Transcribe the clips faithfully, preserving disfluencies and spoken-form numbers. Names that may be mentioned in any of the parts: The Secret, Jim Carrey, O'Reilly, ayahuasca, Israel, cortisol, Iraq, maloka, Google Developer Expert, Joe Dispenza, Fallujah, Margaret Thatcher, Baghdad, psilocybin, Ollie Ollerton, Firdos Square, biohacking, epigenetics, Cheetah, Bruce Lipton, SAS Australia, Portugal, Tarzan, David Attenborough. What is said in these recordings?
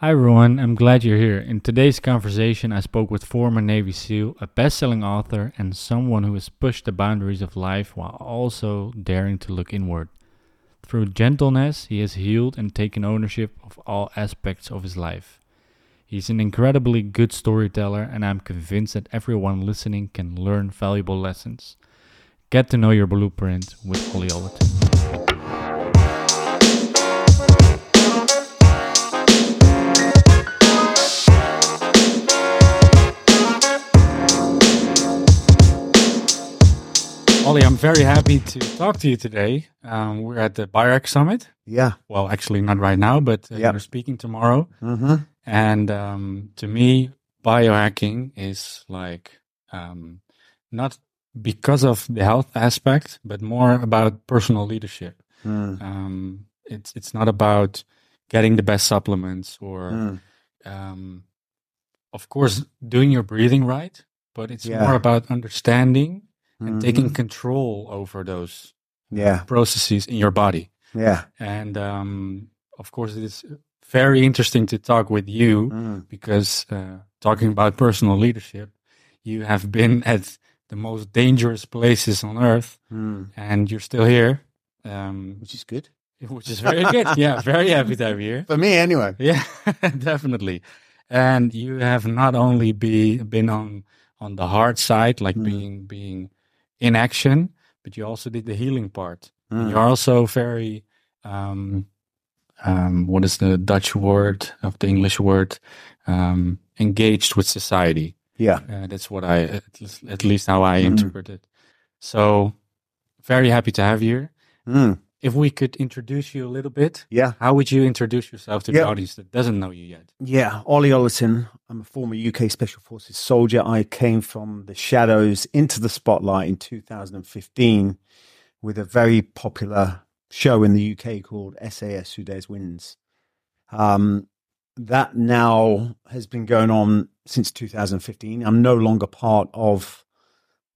Hi everyone, I'm glad you're here. In today's conversation, I spoke with former Navy SEAL, a best-selling author, and someone who has pushed the boundaries of life while also daring to look inward. Through gentleness, he has healed and taken ownership of all aspects of his life. He's an incredibly good storyteller, and I'm convinced that everyone listening can learn valuable lessons. Get to know your blueprint with Ollie Ollerton. Ollie, I'm very happy to talk to you today. Um, we're at the BioHack Summit. Yeah. Well, actually not right now, but uh, yep. You're speaking tomorrow. Mm-hmm. And um, to me, biohacking is like um, not because of the health aspect, but more about personal leadership. Mm. Um, it's, it's not about getting the best supplements or, mm. um, of course, doing your breathing right, but it's yeah. more about understanding and mm-hmm. taking control over those yeah. processes in your body. Yeah. And um, of course, it is very interesting to talk with you mm. because uh, talking about personal leadership, you have been at the most dangerous places on earth mm. and you're still here. Um, which is good. Which is very good. Yeah, very happy to have you here. For me, anyway. Yeah, definitely. And you have not only be, been on, on the hard side, like mm. being being... in action, but you also did the healing part. Mm. You're also very, um, um, what is the Dutch word of the English word? Um, engaged with society. Yeah. Uh, that's what I, at least, at least how I mm. interpret it. So very happy to have you. Mm. If we could introduce you a little bit. Yeah. How would you introduce yourself to yeah. the audience that doesn't know you yet? Yeah. Ollie Ollerton. I'm a former U K Special Forces soldier. I came from the shadows into the spotlight in two thousand fifteen with a very popular show in the U K called S A S Who Dares Wins. Um, that now has been going on since two thousand fifteen. I'm no longer part of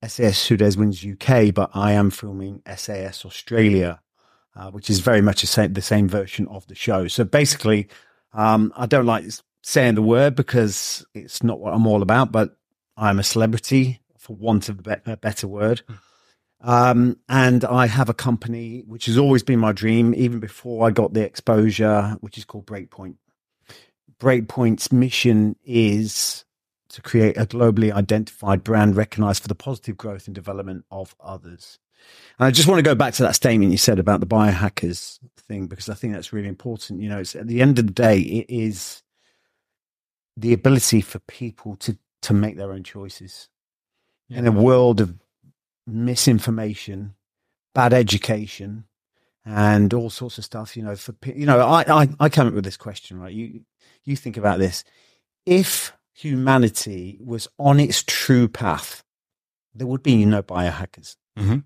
S A S Who Dares Wins U K, but I am filming S A S Australia. Uh, which is very much the same, the same version of the show. So basically, um, I don't like saying the word because it's not what I'm all about, but I'm a celebrity, for want of a, be- a better word. Um, and I have a company, which has always been my dream, even before I got the exposure, which is called Breakpoint. Breakpoint's mission is to create a globally identified brand recognized for the positive growth and development of others. And I just want to go back to that statement you said about the biohackers thing, because I think that's really important. You know, it's at the end of the day, it is the ability for people to, to make their own choices. Yeah. In a world of misinformation, bad education, and all sorts of stuff, you know, for, you know, I, I, I came up with this question, right? You, you think about this. If humanity was on its true path, there would be no biohackers. Mm-hmm.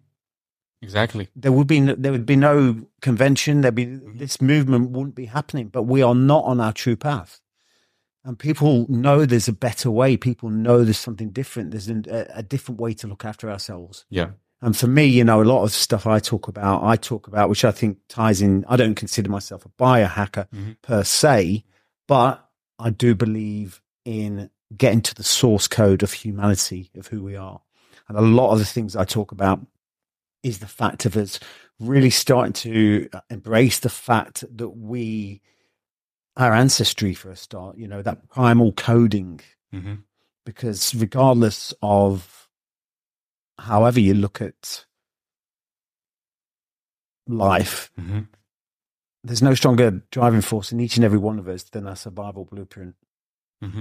Exactly. There would be no, there would be no convention. There'd be mm-hmm. this movement wouldn't be happening. But we are not on our true path, and people know there's a better way. People know there's something different. There's a, a different way to look after ourselves. Yeah. And for me, you know, a lot of stuff I talk about, I talk about, which I think ties in. I don't consider myself a biohacker mm-hmm. per se, but I do believe in getting to the source code of humanity, of who we are. And a lot of the things I talk about is the fact of us really starting to embrace the fact that we, our ancestry for a start, you know, that primal coding, mm-hmm. because regardless of however you look at life, mm-hmm. there's no stronger driving force in each and every one of us than our survival blueprint. Mm-hmm.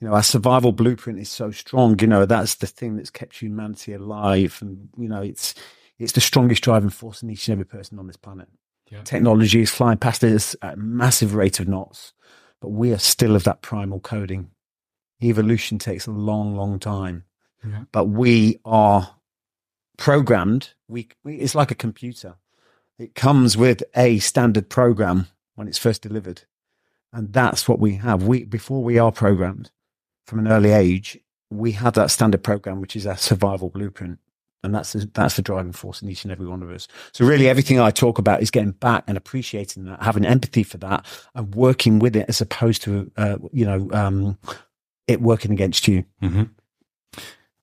You know, our survival blueprint is so strong, you know, that's the thing that's kept humanity alive. And, you know, it's it's the strongest driving force in each and every person on this planet. Yeah. Technology is flying past us at a massive rate of knots, but we are still of that primal coding. Evolution takes a long, long time, yeah. but we are programmed. We, we It's like a computer. It comes with a standard program when it's first delivered. And that's what we have. We Before we are programmed, from an early age, we have that standard program, which is our survival blueprint. And that's the, that's the driving force in each and every one of us. So really everything I talk about is getting back and appreciating that, having empathy for that and working with it as opposed to, uh, you know, um, it working against you. Mm-hmm.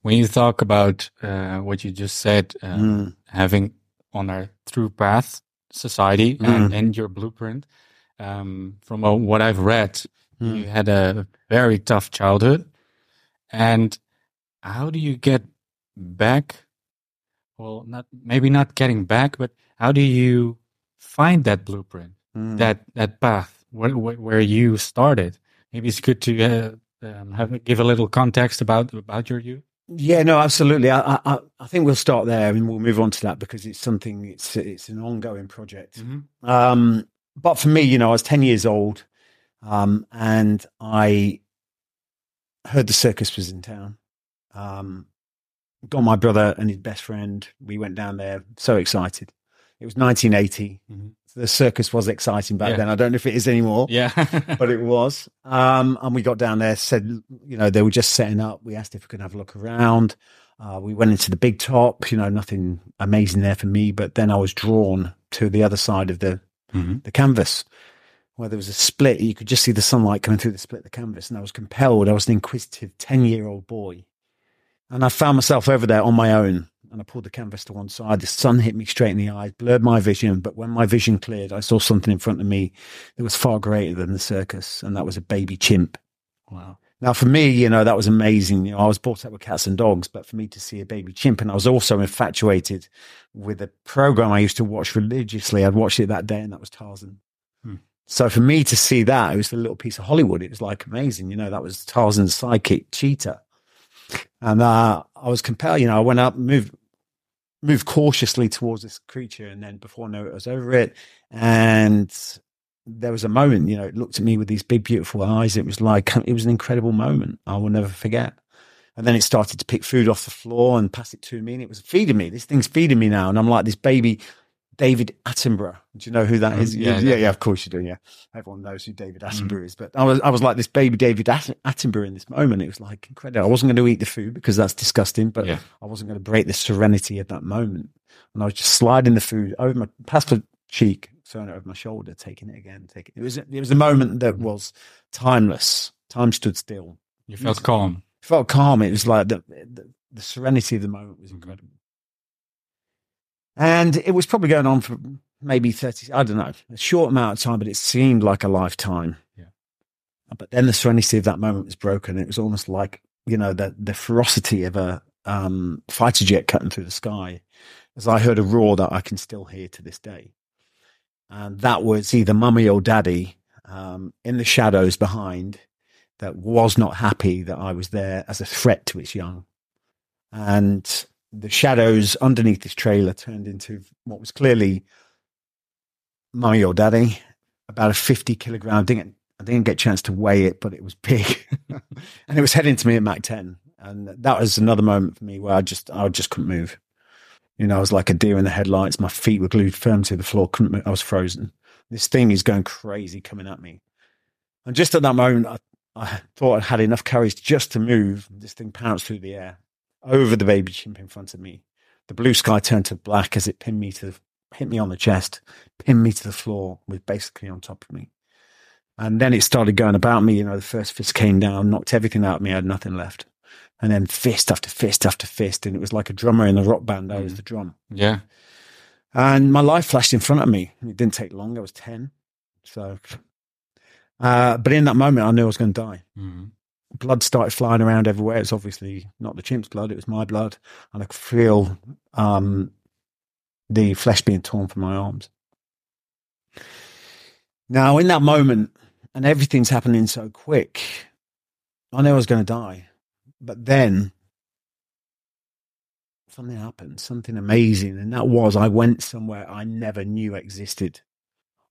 When you talk about uh, what you just said, uh, mm. having on our true path society mm. and, and your blueprint, um, from uh, what I've read, mm. you had a very tough childhood. And how do you get back? Well, not maybe not getting back, but how do you find that blueprint, mm. that that path where, where you started? Maybe it's good to uh, um, have, give a little context about about your youth. Yeah, no, absolutely. I, I I think we'll start there and we'll move on to that because it's something. It's it's an ongoing project. Mm-hmm. Um, but for me, you know, I was ten years old, um, and I heard the circus was in town. Um, Got my brother and his best friend. We went down there, so excited. It was nineteen eighty. Mm-hmm. The circus was exciting back yeah. then. I don't know if it is anymore, yeah, but it was. Um, and we got down there, said, you know, they were just setting up. We asked if we could have a look around. Uh, we went into the big top, you know, nothing amazing there for me. But then I was drawn to the other side of the mm-hmm. the canvas where there was a split. You could just see the sunlight coming through the split of the canvas. And I was compelled. I was an inquisitive ten-year-old boy. And I found myself over there on my own and I pulled the canvas to one side. The sun hit me straight in the eyes, blurred my vision. But when my vision cleared, I saw something in front of me that was far greater than the circus. And that was a baby chimp. Wow. Now for me, you know, that was amazing. You know, I was brought up with cats and dogs, but for me to see a baby chimp, and I was also infatuated with a program I used to watch religiously. I'd watched it that day and that was Tarzan. Hmm. So for me to see that, it was a little piece of Hollywood. It was like amazing. You know, that was Tarzan's sidekick, Cheetah. And uh, I was compelled, you know, I went up, moved moved cautiously towards this creature. And then before I knew it, I was over it. And there was a moment, you know, it looked at me with these big, beautiful eyes. It was like, it was an incredible moment. I will never forget. And then it started to pick food off the floor and pass it to me. And it was feeding me. This thing's feeding me now. And I'm like this baby David Attenborough. Do you know who that is? Yeah, yeah, yeah, yeah, of course you do. Yeah. Everyone knows who David Attenborough mm. is. But I was I was like this baby David Attenborough in this moment. It was like incredible. I wasn't going to eat the food because that's disgusting, but yeah. I wasn't going to break the serenity of that moment. And I was just sliding the food over my past the cheek, throwing it over my shoulder, taking it again, taking it. It was it was a moment that was timeless. Time stood still. You felt was, calm. I felt calm. It was like the, the the serenity of the moment was incredible. And it was probably going on for maybe thirty, I don't know, a short amount of time, but it seemed like a lifetime. Yeah. But then the serenity of that moment was broken. It was almost like, you know, the, the ferocity of a um, fighter jet cutting through the sky, as I heard a roar that I can still hear to this day. And that was either mummy or daddy um, in the shadows behind that was not happy that I was there as a threat to its young. And the shadows underneath this trailer turned into what was clearly mummy or daddy, about a fifty kilogram. I didn't, I didn't get a chance to weigh it, but it was big. And it was heading to me at Mach ten. And that was another moment for me where I just, I just couldn't move. You know, I was like a deer in the headlights. My feet were glued firm to the floor. Couldn't move. I was frozen. This thing is going crazy coming at me. And just at that moment, I, I thought I had enough courage just to move. This thing pounced through the air over the baby chimp in front of me. The blue sky turned to black as it pinned me to the, hit me on the chest, pinned me to the floor with basically on top of me. And then it started going about me. You know, the first fist came down, knocked everything out of me. I had nothing left. And then fist after fist after fist. And it was like a drummer in a rock band. I was the drum. Yeah. And my life flashed in front of me. It didn't take long. I was ten. So, uh, but in that moment, I knew I was going to die. Mm-hmm. Blood started flying around everywhere. It's obviously not the chimp's blood. It was my blood. And I could feel um, the flesh being torn from my arms. Now, in that moment, and everything's happening so quick, I knew I was going to die. But then something happened, something amazing. And that was, I went somewhere I never knew existed.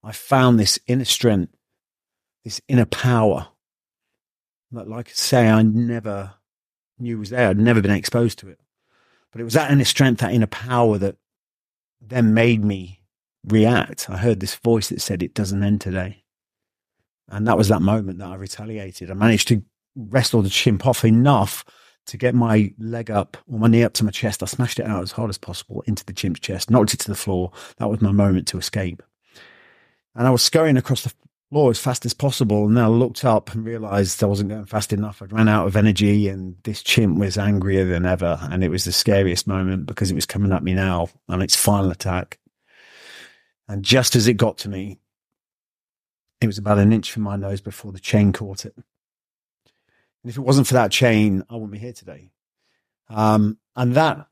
I found this inner strength, this inner power. But like I say, I never knew was there. I'd never been exposed to it. But it was that inner strength, that inner power that then made me react. I heard this voice that said, it doesn't end today. And that was that moment that I retaliated. I managed to wrestle the chimp off enough to get my leg up or my knee up to my chest, I smashed it out as hard as possible into the chimp's chest, knocked it to the floor. That was my moment to escape. And I was scurrying across the floor as fast as possible. And then I looked up and realized I wasn't going fast enough. I'd ran out of energy, and this chimp was angrier than ever. And it was the scariest moment because it was coming at me now on its final attack. And just as it got to me, it was about an inch from my nose before the chain caught it. And if it wasn't for that chain, I wouldn't be here today. Um, and that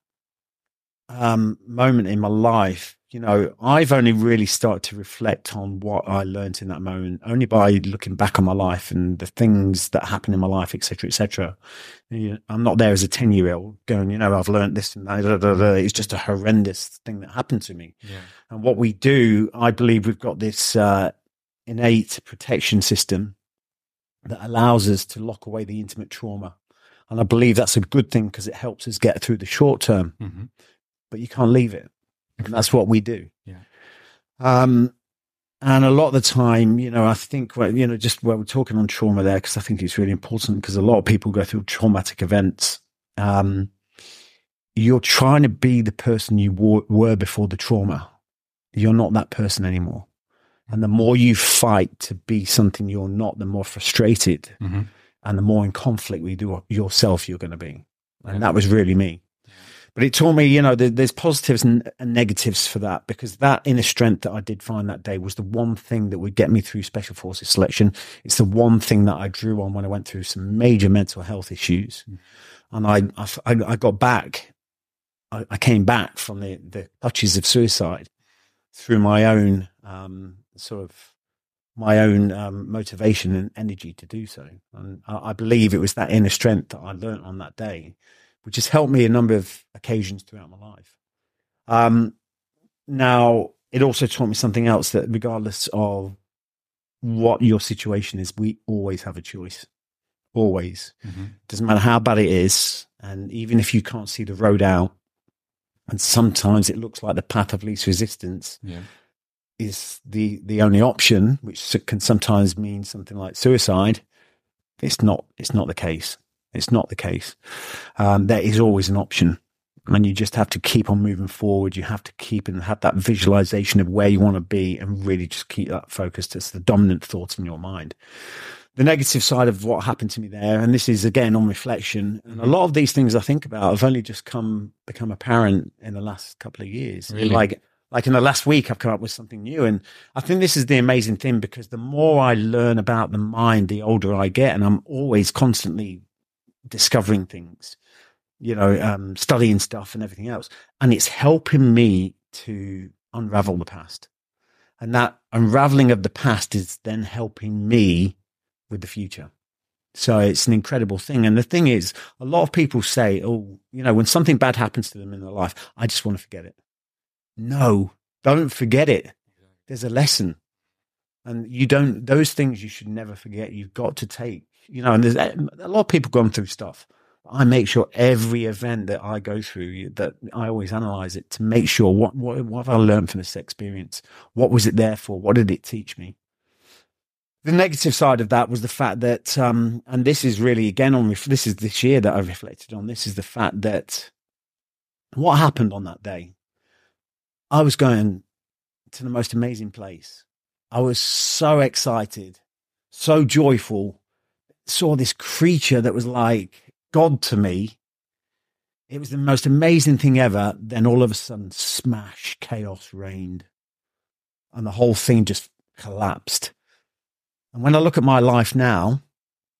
um, moment in my life, you know, I've only really started to reflect on what I learned in that moment, only by looking back on my life and the things that happened in my life, et cetera, et cetera. You know, I'm not there as a ten-year-old going, you know, I've learned this and that. Blah, blah, blah. It's just a horrendous thing that happened to me. Yeah. And what we do, I believe we've got this uh, innate protection system that allows us to lock away the intimate trauma. And I believe that's a good thing because it helps us get through the short term, mm-hmm. but you can't leave it. And that's what we do. Yeah. Um, and a lot of the time, you know, I think, you know, just where we're talking on trauma there, because I think it's really important because a lot of people go through traumatic events. Um, you're trying to be the person you wa- were before the trauma. You're not that person anymore. And the more you fight to be something you're not, the more frustrated mm-hmm. and the more in conflict with yourself you're going to be. And that was really me. But it taught me, you know, there's positives and negatives for that, because that inner strength that I did find that day was the one thing that would get me through Special Forces selection. It's the one thing that I drew on when I went through some major mental health issues. And I, I, I got back, I, I came back from the, the clutches of suicide through my own um, sort of my own um, motivation and energy to do so. And I, I believe it was that inner strength that I learned on that day, which has helped me a number of occasions throughout my life. Um, now, it also taught me something else, that regardless of what your situation is, we always have a choice, always. Mm-hmm. Doesn't matter how bad it is. And even if you can't see the road out, and sometimes it looks like the path of least resistance yeah. is the the only option, which can sometimes mean something like suicide. It's not. It's not the case. It's not the case. Um, there is always an option, and you just have to keep on moving forward. You have to keep and have that visualization of where you want to be, and really just keep that focused. It's the dominant thought in your mind. The negative side of what happened to me there, and this is again on reflection, and a lot of these things I think about have only just come become apparent in the last couple of years. Really? Like, like in the last week, I've come up with something new, and I think this is the amazing thing, because the more I learn about the mind, the older I get, and I'm always constantly discovering things, you know, um, studying stuff and everything else, and it's helping me to unravel the past, and that unraveling of the past is then helping me with the future. So it's an incredible thing. And the thing is, a lot of people say, oh, you know, when something bad happens to them in their life, I just want to forget it. No, don't forget it. There's a lesson. And you don't, those things you should never forget. You've got to take, you know, and there's a lot of people going through stuff. I make sure every event that I go through, that I always analyze it to make sure what, what, what have I learned from this experience? What was it there for? What did it teach me? The negative side of that was the fact that, um, and this is really, again, on ref- this is this year that I reflected on, this is the fact that what happened on that day, I was going to the most amazing place. I was so excited, so joyful, saw this creature that was like God to me. It was the most amazing thing ever. Then all of a sudden, smash, chaos reigned, and the whole thing just collapsed. And when I look at my life now,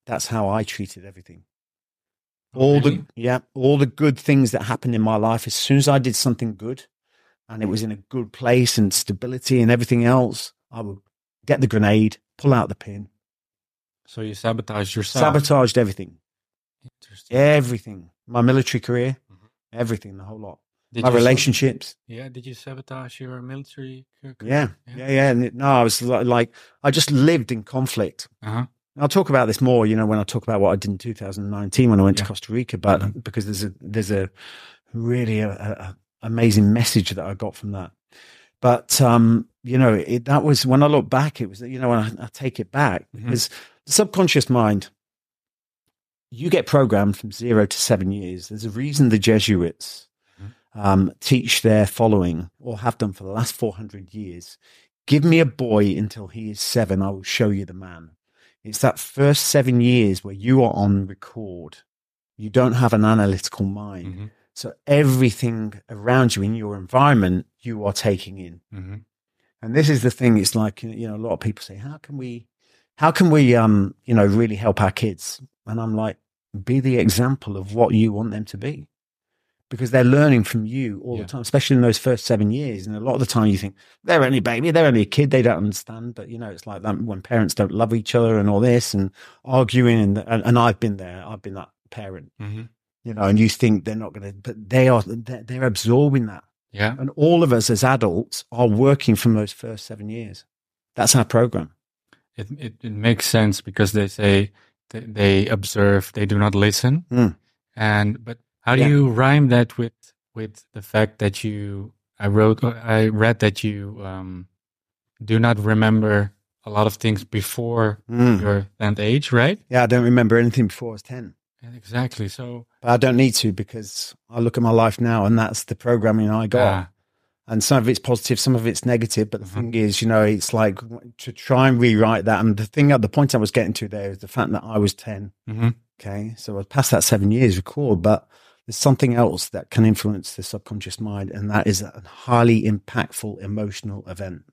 that's how I treated everything. All the yeah, all the good things that happened in my life, as soon as I did something good and it was in a good place and stability and everything else, I would get the grenade, pull out the pin. So you sabotaged yourself? Sabotaged everything. Interesting. Everything. My military career, mm-hmm. everything, the whole lot. Did my relationships. Yeah. Did you sabotage your military career? Yeah. Yeah. Yeah. yeah. No, I was like, I just lived in conflict. Uh-huh. I'll talk about this more, you know, when I talk about what I did in two thousand nineteen when I went yeah. to Costa Rica, but mm-hmm. because there's a, there's a really a, a amazing message that I got from that. But, um, you know, it, that was when I look back, it was, you know, when I, I take it back, because mm-hmm. the subconscious mind, you get programmed from zero to seven years. There's a reason the Jesuits um, teach their following, or have done for the last four hundred years. Give me a boy until he is seven, I will show you the man. It's that first seven years where you are on record. You don't have an analytical mind. Mm-hmm. So everything around you in your environment, you are taking in. Mm-hmm. And this is the thing. It's like, you know, a lot of people say, how can we, how can we, um, you know, really help our kids? And I'm like, be the example of what you want them to be, because they're learning from you all yeah. the time, especially in those first seven years. And a lot of the time you think they're only a baby, they're only a kid, they don't understand. But you know, it's like that when parents don't love each other and all this and arguing. And, and, and I've been there, I've been that parent. Mm-hmm. You know, and you think they're not going to, but they are, they're, they're absorbing that. Yeah. And all of us as adults are working from those first seven years. That's our program. It it, it makes sense, because they say th- they observe, they do not listen. Mm. And, but how do yeah. you rhyme that with, with the fact that you, I wrote, I read that you um, do not remember a lot of things before mm. your tenth age, right? Yeah. I don't remember anything before I was ten. Exactly. So, but I don't need to, because I look at my life now, and that's the programming I got. Yeah. And some of it's positive, some of it's negative. But the mm-hmm. thing is, you know, it's like to try and rewrite that. And the thing, the point I was getting to there is the fact that I was ten. Mm-hmm. Okay, so I was past that seven years record, but there's something else that can influence the subconscious mind, and that is a highly impactful emotional event.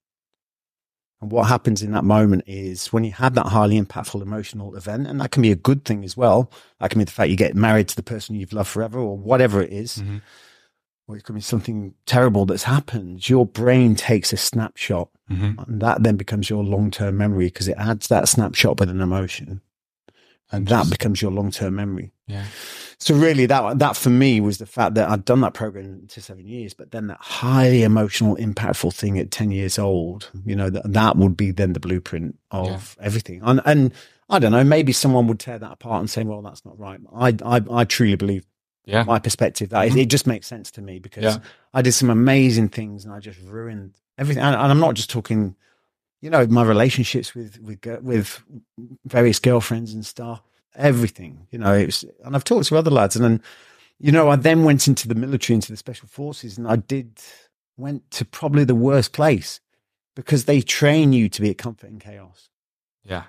And what happens in that moment is when you have that highly impactful emotional event, and that can be a good thing as well. That can be the fact you get married to the person you've loved forever, or whatever it is. Mm-hmm. Or it could be something terrible that's happened. Your brain takes a snapshot, mm-hmm. and that then becomes your long-term memory, because it adds that snapshot with an emotion, and that becomes your long-term memory. Yeah. So really that, that for me was the fact that I'd done that program to seven years, but then that highly emotional, impactful thing at ten years old, you know, that, that would be then the blueprint of yeah. everything. And, and I don't know, maybe someone would tear that apart and say, well, that's not right. I, I, I truly believe yeah. my perspective, that it, it just makes sense to me, because yeah. I did some amazing things and I just ruined everything. And, and I'm not just talking, you know, my relationships with, with, with various girlfriends and stuff, everything, you know, it was, and I've talked to other lads, and then, you know, I then went into the military, into the special forces, and I did, went to probably the worst place, because they train you to be at comfort in chaos. Yeah.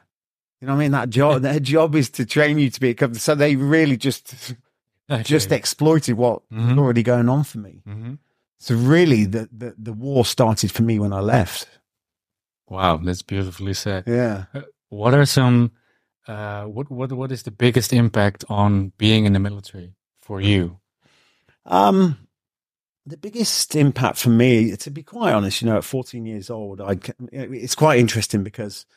You know what I mean? That job, their job is to train you to be at comfort. So they really just, okay. just exploited what mm-hmm. was already going on for me. Mm-hmm. So really the, the, the war started for me when I left. Wow, that's beautifully said. Yeah. What are some, uh, what, what, what is the biggest impact on being in the military for you? Um, the biggest impact for me, to be quite honest, you know, at fourteen years old, I, it's quite interesting, because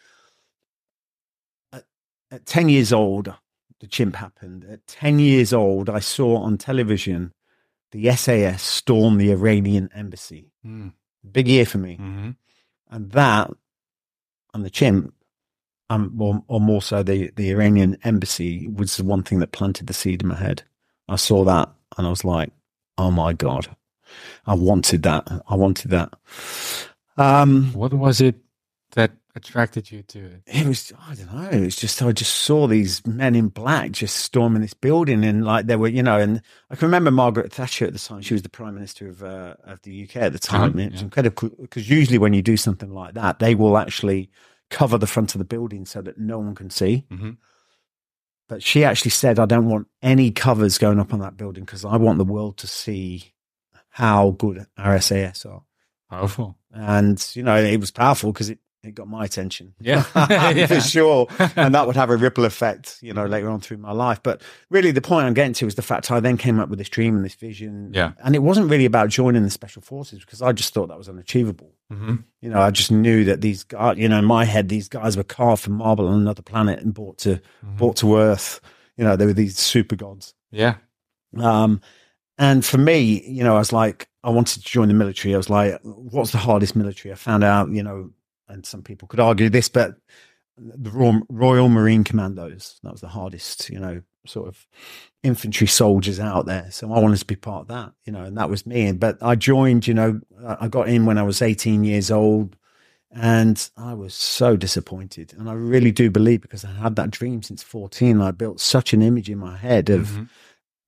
at, at ten years old, the chimp happened. At ten years old, I saw on television the S A S storm the Iranian embassy. Mm. Big year for me. Mm-hmm. And that, and the chimp, um, or, or more so the, the Iranian embassy, was the one thing that planted the seed in my head. I saw that and I was like, oh my God, I wanted that. I wanted that. Um, what was it that attracted you to it? It was, I don't know, it was just, I just saw these men in black just storming this building, and like there were, you know, and I can remember Margaret Thatcher at the time. She was the Prime Minister of uh, of the U K at the time. Oh, it was yeah. incredible, because usually when you do something like that, they will actually cover the front of the building so that no one can see. Mm-hmm. But she actually said, I don't want any covers going up on that building, because I want the world to see how good our S A S are. Powerful. And, you know, it was powerful, because it It got my attention, yeah, yeah. for sure, and that would have a ripple effect, you know, later on through my life. But really, the point I'm getting to is the fact I then came up with this dream and this vision, yeah. And it wasn't really about joining the special forces, because I just thought that was unachievable. Mm-hmm. You know, I just knew that these guys, you know, in my head, these guys were carved from marble on another planet and brought to mm-hmm. brought to Earth. You know, they were these super gods, yeah. Um, and for me, you know, I was like, I wanted to join the military. I was like, what's the hardest military? I found out, you know. And some people could argue this, but the Royal, Royal Marine Commandos, that was the hardest, you know, sort of infantry soldiers out there. So I wanted to be part of that, you know, and that was me. But I joined, you know, I got in when I was eighteen years old, And I was so disappointed. And I really do believe, because I had that dream since fourteen, I built such an image in my head of mm-hmm.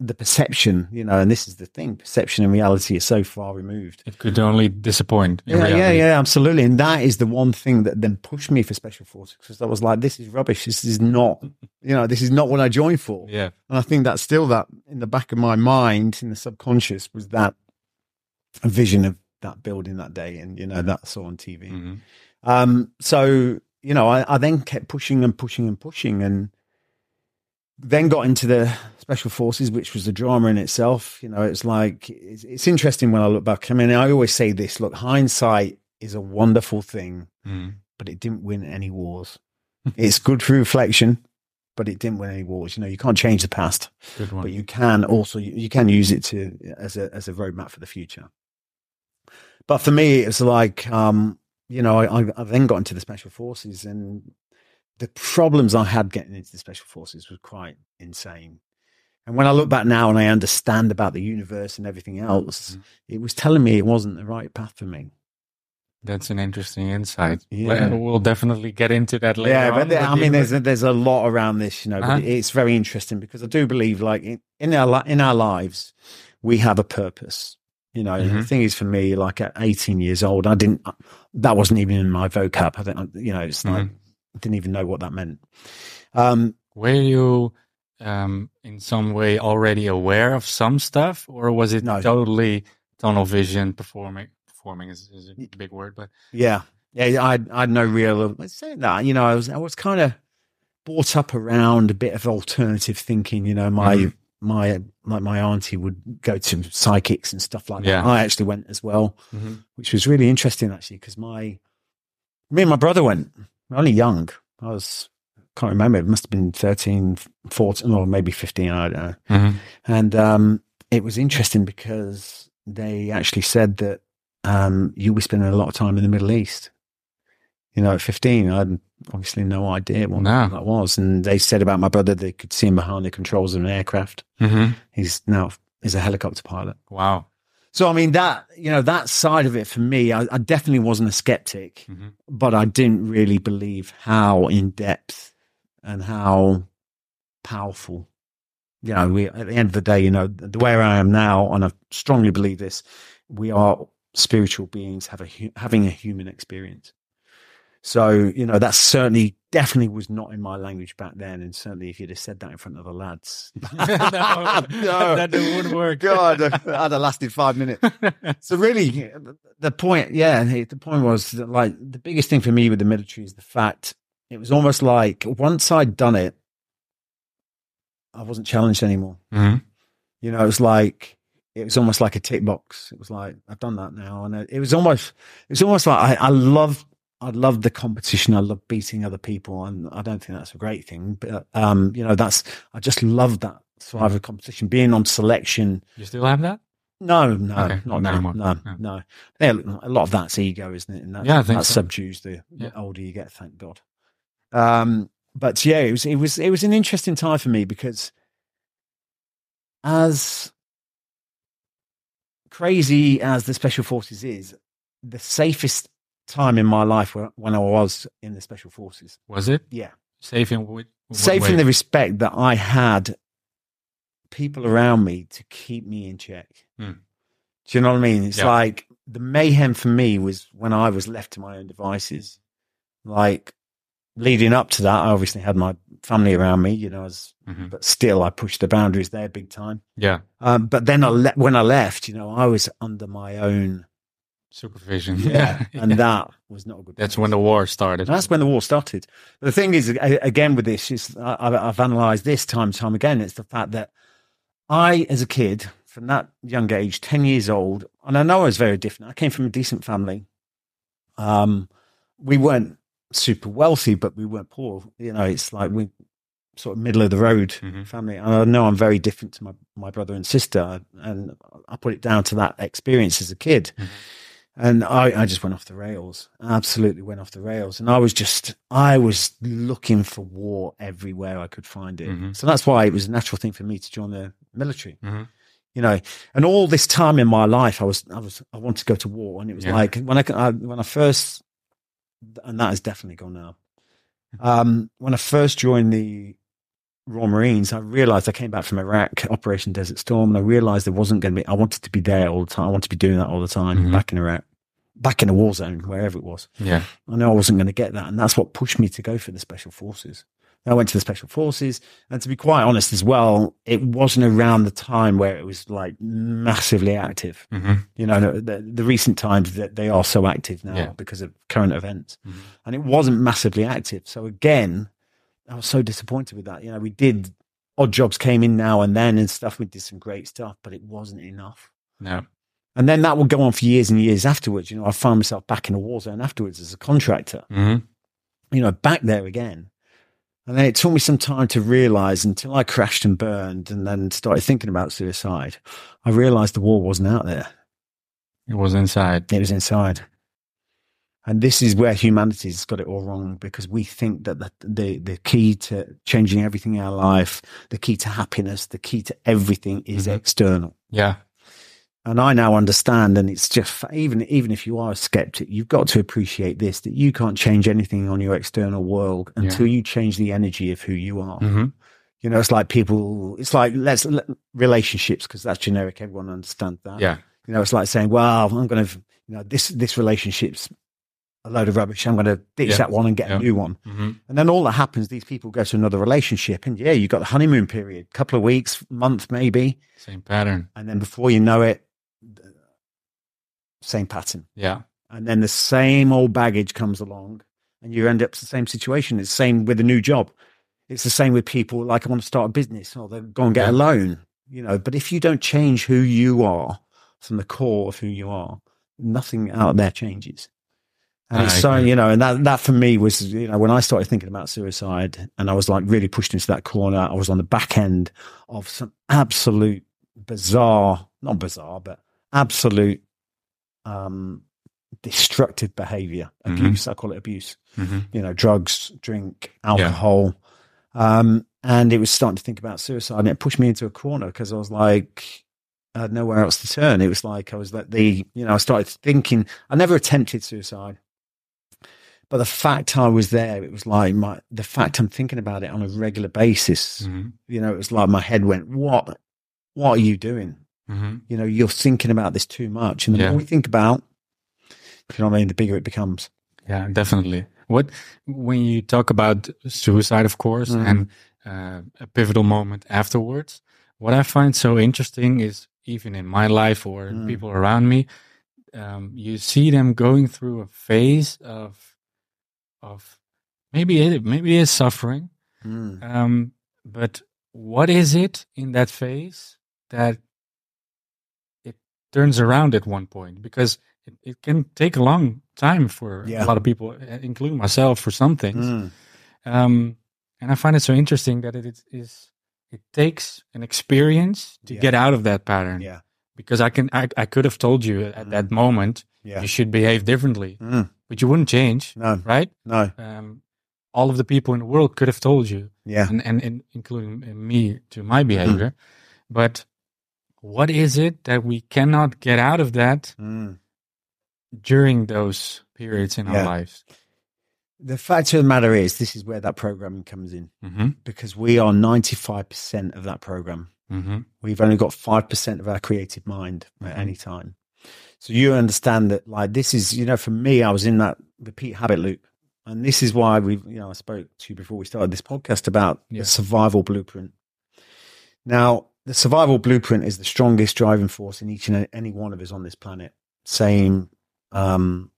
the perception, you know, and this is the thing, perception and reality is so far removed. It could only disappoint. Yeah, yeah, yeah, absolutely. And that is the one thing that then pushed me for Special Forces, because I was like, this is rubbish. This is not, you know, this is not what I joined for. Yeah. And I think that's still that in the back of my mind, in the subconscious, was that a vision of that building that day, and you know that's on T V. Mm-hmm. um so you know I, I then kept pushing and pushing and pushing, and then got into the Special Forces, which was a drama in itself. You know, it's like it's, it's interesting when I look back. I mean, I always say this, look, hindsight is a wonderful thing, mm. but it didn't win any wars. It's good for reflection, but it didn't win any wars. You know, you can't change the past, but you can also you can use it to as a as a roadmap for the future. But for me, it was like, um, you know, I, I then got into the Special Forces, and the problems I had getting into the Special Forces was quite insane. And when I look back now and I understand about the universe and everything else, mm-hmm. it was telling me it wasn't the right path for me. That's an interesting insight. Yeah. We'll definitely get into that later. Yeah, but on, there, I mean, there's a, there's a lot around this, you know, uh-huh. but it's very interesting, because I do believe, like, in, in our in our lives, we have a purpose. You know, mm-hmm. the thing is, for me, like at eighteen years old, I didn't, that wasn't even in my vocab. I didn't, you know, it's mm-hmm. like, I didn't even know what that meant. Um, Were you um, in some way already aware of some stuff, or was it no. totally tunnel vision? Performing, performing is, is a big word, but yeah, yeah, I, I had no real, saying that, you know, I was, I was kind of brought up around a bit of alternative thinking, you know, my, mm-hmm. my like my auntie would go to psychics and stuff like yeah. that. I actually went as well, mm-hmm. which was really interesting, actually, because my me and my brother went. I'm only young. I was can't remember. It must have been thirteen, fourteen, or maybe fifteen. I don't know. Mm-hmm. And um, it was interesting because they actually said that um, you were spending a lot of time in the Middle East. You know, at fifteen, I had obviously no idea what no. that was. And they said about my brother, they could see him behind the controls of an aircraft. Mm-hmm. He's now is a helicopter pilot. Wow. So, I mean, that, you know, that side of it for me, I, I definitely wasn't a skeptic, mm-hmm. but I didn't really believe how in depth and how powerful, you know, we, at the end of the day, you know, the way I am now, and I strongly believe this, we are spiritual beings have a, having a human experience. So, you know, that certainly, definitely was not in my language back then. And certainly if you'd have said that in front of the lads, no, no, that wouldn't work. God, I'd have lasted five minutes. So really the point, yeah, the point was that, like, the biggest thing for me with the military is the fact it was almost like once I'd done it, I wasn't challenged anymore. Mm-hmm. You know, it was like, it was almost like a tick box. It was like, I've done that now. And it was almost, it was almost like I, I loved I love the competition. I love beating other people, and I don't think that's a great thing. But um, you know, that's I just love that thrive of competition, being on selection. You still have that? No, no, okay. not, not anymore. No, yeah. no. Yeah, a lot of that's ego, isn't it? And that, yeah, I think that so. subdues the, yeah. the older you get. Thank God. Um, but yeah, it was it was it was an interesting time for me, because as crazy as the Special Forces is, the safest time in my life when I was in the Special Forces. Was it? Yeah. Safe in what, what Safe way? in the respect that I had people around me to keep me in check. Mm. Do you know what I mean? It's yeah. like the mayhem for me was when I was left to my own devices. Like leading up to that, I obviously had my family around me, you know, I was, mm-hmm. but still I pushed the boundaries there big time. Yeah. Um, but then I le- when I left, you know, I was under my own supervision. Yeah. And yeah. that was not a good That's place. when the war started. That's when the war started. But the thing is, again, with this, is I, I've analyzed this time and time again. It's the fact that I, as a kid, from that young age, ten years old, and I know I was very different. I came from a decent family. Um, we weren't super wealthy, but we weren't poor. You know, it's like we sort of middle of the road mm-hmm. family. And I know I'm very different to my, my brother and sister. And I put it down to that experience as a kid. Mm-hmm. And I, I just went off the rails, absolutely went off the rails. And I was just, I was looking for war everywhere I could find it. Mm-hmm. So that's why it was a natural thing for me to join the military, mm-hmm. you know, and all this time in my life, I was, I was, I wanted to go to war. And it was yeah. like, when I, I, when I first and that is definitely gone now. Um, when I first joined the Royal Marines, I realized I came back from Iraq, Operation Desert Storm, and I realized there wasn't going to be, I wanted to be there all the time. I wanted to be doing that all the time, mm-hmm. back in Iraq, back in the war zone, wherever it was. Yeah. I know I wasn't going to get that. And that's what pushed me to go for the Special Forces. I went to the Special Forces, and to be quite honest as well, it wasn't around the time where it was like massively active. Mm-hmm. You know, the, the, the recent times that they are so active now yeah. because of current events, mm-hmm. and it wasn't massively active. So again, I was so disappointed with that. You know, we did odd jobs came in now and then and stuff. We did some great stuff, but it wasn't enough. No. And then that would go on for years and years afterwards. You know, I found myself back in a war zone afterwards as a contractor, mm-hmm. you know, back there again. And then it took me some time to realize, until I crashed and burned and then started thinking about suicide, I realized the war wasn't out there. It was inside. It was inside. And this is where humanity's got it all wrong, because we think that the, the, the key to changing everything in our life, the key to happiness, the key to everything is mm-hmm. external. Yeah. And I now understand, and it's just, even even if you are a skeptic, you've got to appreciate this, that you can't change anything on your external world until yeah. you change the energy of who you are. Mm-hmm. You know, it's like people, it's like let's let, relationships, because that's generic, everyone understands that. Yeah. You know, it's like saying, well, I'm going to, you know, this this relationship's a load of rubbish, I'm going to ditch yeah. that one and get yeah. a new one. Mm-hmm. And then all that happens, these people go to another relationship, and yeah, you've got the honeymoon period, couple of weeks, month maybe. Same pattern. And then before you know it, same pattern. Yeah. And then the same old baggage comes along, and you end up in the same situation. It's the same with a new job. It's the same with people like, I want to start a business, or they'll go and get yeah. a loan, you know. But if you don't change who you are from the core of who you are, nothing out there changes. And it's so, you know, and that, that for me was, you know, when I started thinking about suicide and I was like really pushed into that corner, I was on the back end of some absolute bizarre, not bizarre, but absolute um destructive behavior, abuse, mm-hmm. I call it abuse, mm-hmm. you know, drugs, drink, alcohol. Yeah. Um, and it was starting to think about suicide, and it pushed me into a corner because I was like, I had nowhere else to turn. It was like I was like the, you know, I started thinking, I never attempted suicide, but the fact I was there, it was like my, the fact I'm thinking about it on a regular basis, mm-hmm. you know, it was like my head went, what, what are you doing? Mm-hmm. You know, you're thinking about this too much. And the yeah. more we think about, you know what I mean, the bigger it becomes. Yeah, definitely. What, when you talk about suicide, of course, mm-hmm. and uh, a pivotal moment afterwards, what I find so interesting is, even in my life or mm. people around me, um, you see them going through a phase of, of maybe it, maybe it's suffering, mm. um, but what is it in that phase that it turns around at one point? Because it, it can take a long time for yeah. a lot of people, including myself, for some things. Mm. Um, and I find it so interesting that it is. It takes an experience to yeah. get out of that pattern. Yeah. Because I can, I, I could have told you at mm. that moment, yeah. you should behave differently, mm. but you wouldn't change. No. Right? No. Um, all of the people in the world could have told you. Yeah. And, and, and including me, to my behavior. Mm. But what is it that we cannot get out of that mm. during those periods in yeah. our lives? The fact of the matter is, this is where that programming comes in, mm-hmm. because we are ninety-five percent of that program. Mm-hmm. We've only got five percent of our creative mind mm-hmm. at any time. So you understand that, like, this is, you know, for me, I was in that repeat habit loop. And this is why we, you know, I spoke to you before we started this podcast about yeah. the survival blueprint. Now, the survival blueprint is the strongest driving force in each and any one of us on this planet. Same, um,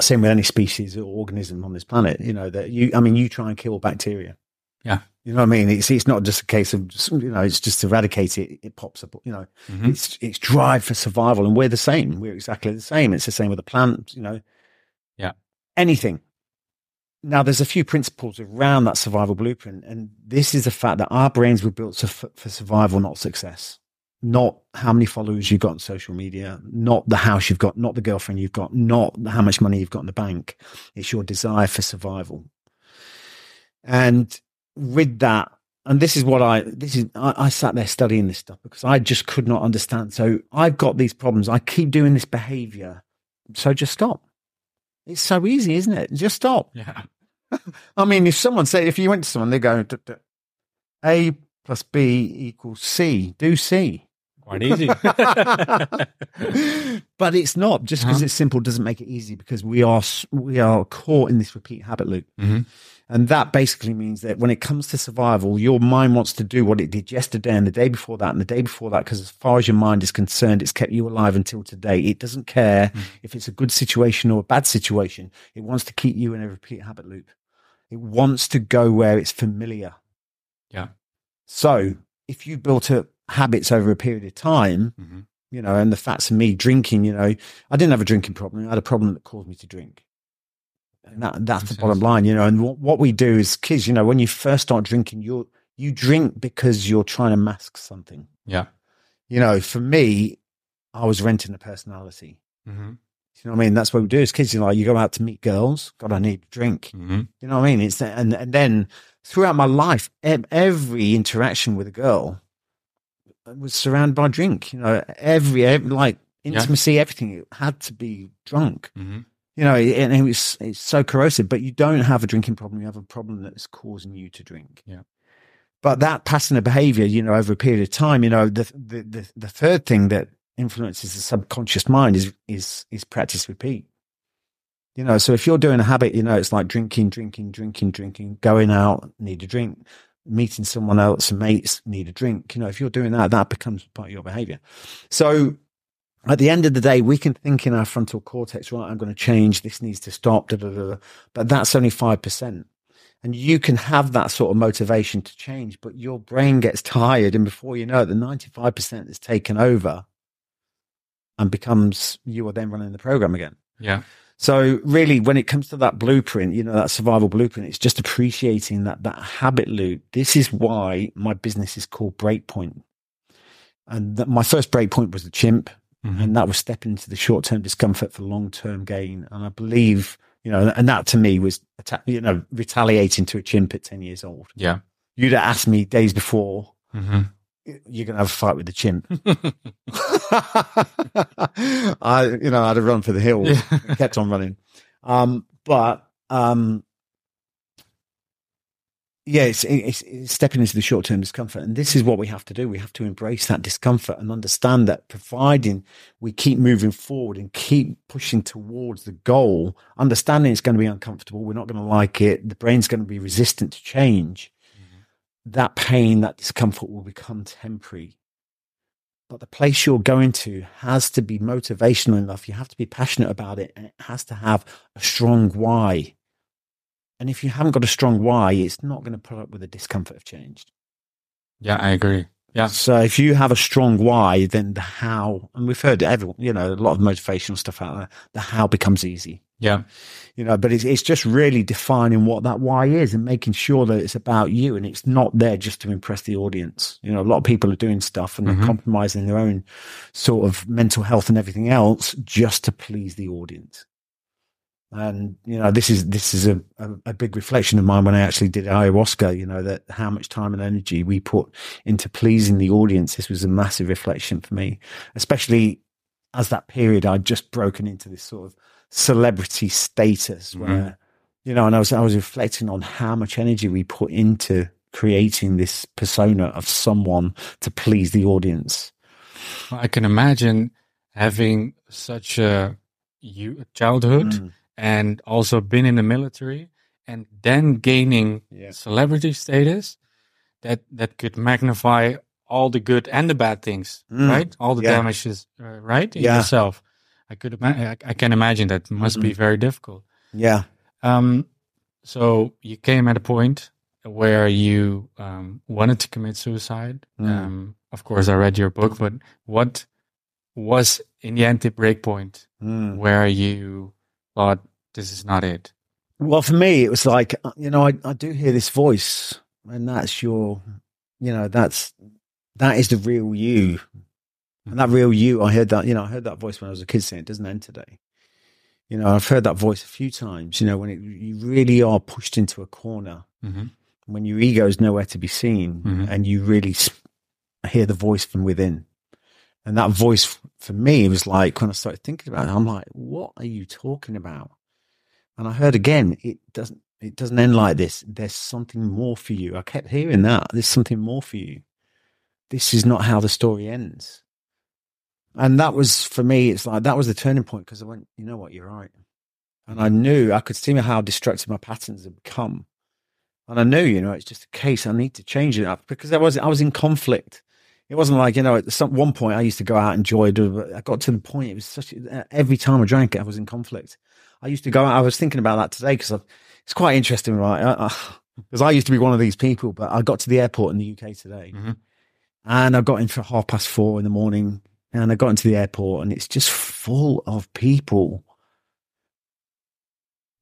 Same with any species or organism on this planet, you know, that you, I mean, you try and kill bacteria. Yeah. You know what I mean? It's it's not just a case of, just, you know, it's just eradicate it, it pops up, you know, mm-hmm. it's, it's drive for survival. And we're the same. We're exactly the same. It's the same with a plant, you know. Yeah. Anything. Now, there's a few principles around that survival blueprint. And this is the fact that our brains were built for, for survival, not success. Not how many followers you've got on social media, not the house you've got, not the girlfriend you've got, not how much money you've got in the bank. It's your desire for survival. And with that, and this is what I, this is, I, I sat there studying this stuff because I just could not understand. So I've got these problems. I keep doing this behavior. So just stop. It's so easy, isn't it? Just stop. Yeah. I mean, if someone said, if you went to someone, they go, A plus B equals C. Do C. Quite easy. But it's not. Just because uh-huh. it's simple doesn't make it easy, because we are we are caught in this repeat habit loop. Mm-hmm. And that basically means that when it comes to survival, your mind wants to do what it did yesterday and the day before that and the day before that, because as far as your mind is concerned, it's kept you alive until today. It doesn't care mm. if it's a good situation or a bad situation. It wants to keep you in a repeat habit loop. It wants to go where it's familiar. Yeah. So if you built up habits over a period of time, mm-hmm. you know, and the facts of me drinking, you know, I didn't have a drinking problem. I had a problem that caused me to drink. And that, that's the bottom line, you know, and what, what we do as kids, you know, when you first start drinking, you you drink because you're trying to mask something. Yeah. You know, for me, I was renting a personality. Mm-hmm. You know what I mean? That's what we do as kids. You know, you go out to meet girls. God, I need a drink. Mm-hmm. You know what I mean? It's and, and then throughout my life, every interaction with a girl was surrounded by drink. You know, every, every like intimacy, yeah. everything, it had to be drunk. Mm-hmm. You know, and it was, it's so corrosive, but you don't have a drinking problem. You have a problem that is causing you to drink. Yeah. But that pattern of behavior, you know, over a period of time, you know, the, the, the, the third thing that influences the subconscious mind is, is, is practice repeat. You know, so if you're doing a habit, you know, it's like drinking, drinking, drinking, drinking, going out, need a drink, meeting someone else, mates, need a drink. You know, if you're doing that, that becomes part of your behavior. So, at the end of the day, we can think in our frontal cortex, right, I'm going to change, this needs to stop, da, da, da, da. But that's only five percent. And you can have that sort of motivation to change, but your brain gets tired. And before you know it, the ninety-five percent is taken over and becomes, you are then running the program again. Yeah. So really, when it comes to that blueprint, you know, that survival blueprint, it's just appreciating that, that habit loop. This is why my business is called Breakpoint. And that my first breakpoint was the chimp. Mm-hmm. And that was stepping into the short-term discomfort for long-term gain. And I believe, you know, and that to me was, you know, retaliating to a chimp at ten years old. Yeah. You'd have asked me days before, mm-hmm. you're going to have a fight with the chimp. I, you know, I'd have run for the hills, yeah. kept on running. Um, but, um, yeah, it's, it's, it's stepping into the short-term discomfort. And this is what we have to do. We have to embrace that discomfort and understand that providing we keep moving forward and keep pushing towards the goal, understanding it's going to be uncomfortable, we're not going to like it, the brain's going to be resistant to change, mm-hmm. that pain, that discomfort will become temporary. But the place you're going to has to be motivational enough. You have to be passionate about it, and it has to have a strong why. And if you haven't got a strong why, it's not going to put up with the discomfort of change. Yeah, I agree. Yeah. So if you have a strong why, then the how, and we've heard everyone, you know, a lot of motivational stuff out there, the how becomes easy. Yeah. You know, but it's, it's just really defining what that why is and making sure that it's about you and it's not there just to impress the audience. You know, a lot of people are doing stuff and mm-hmm. they're compromising their own sort of mental health and everything else just to please the audience. And, you know, this is this is a, a, a big reflection of mine when I actually did ayahuasca, you know, that how much time and energy we put into pleasing the audience. This was a massive reflection for me, especially as that period I'd just broken into this sort of celebrity status where, mm-hmm. you know, and I was, I was reflecting on how much energy we put into creating this persona of someone to please the audience. Well, I can imagine having such a childhood. Mm. And also been in the military and then gaining yeah. celebrity status that, that could magnify all the good and the bad things, mm. right? All the yeah. damages, uh, right? In yeah. yourself. I could, I, I can imagine that must mm-hmm. be very difficult. Yeah. Um, so you came at a point where you um, wanted to commit suicide. Mm. Um, of course, I read your book, but what was in the end the breakpoint mm. where you thought, this is not it? Well, for me, it was like, you know, I, I do hear this voice, and that's your, you know, that's, that is the real you. And that real you, I heard that, you know, I heard that voice when I was a kid saying, it doesn't end today. You know, I've heard that voice a few times, you know, when it, you really are pushed into a corner, mm-hmm. when your ego is nowhere to be seen, mm-hmm. and you really hear the voice from within. And that voice for me was like, when I started thinking about it, I'm like, what are you talking about? And I heard again, it doesn't it doesn't end like this. There's something more for you. I kept hearing that. There's something more for you. This is not how the story ends. And that was, for me, it's like, that was the turning point, because I went, you know what, you're right. And I knew, I could see how destructive my patterns had become. And I knew, you know, it's just a case, I need to change it up, because I was, I was in conflict. It wasn't like, you know, at some, one point I used to go out and enjoy, but I got to the point, it was such, every time I drank it, I was in conflict. I used to go out, I was thinking about that today, because it's quite interesting, right? Because I, I, I used to be one of these people, but I got to the airport in the U K today, mm-hmm. and I got in for half past four in the morning, and I got into the airport, and it's just full of people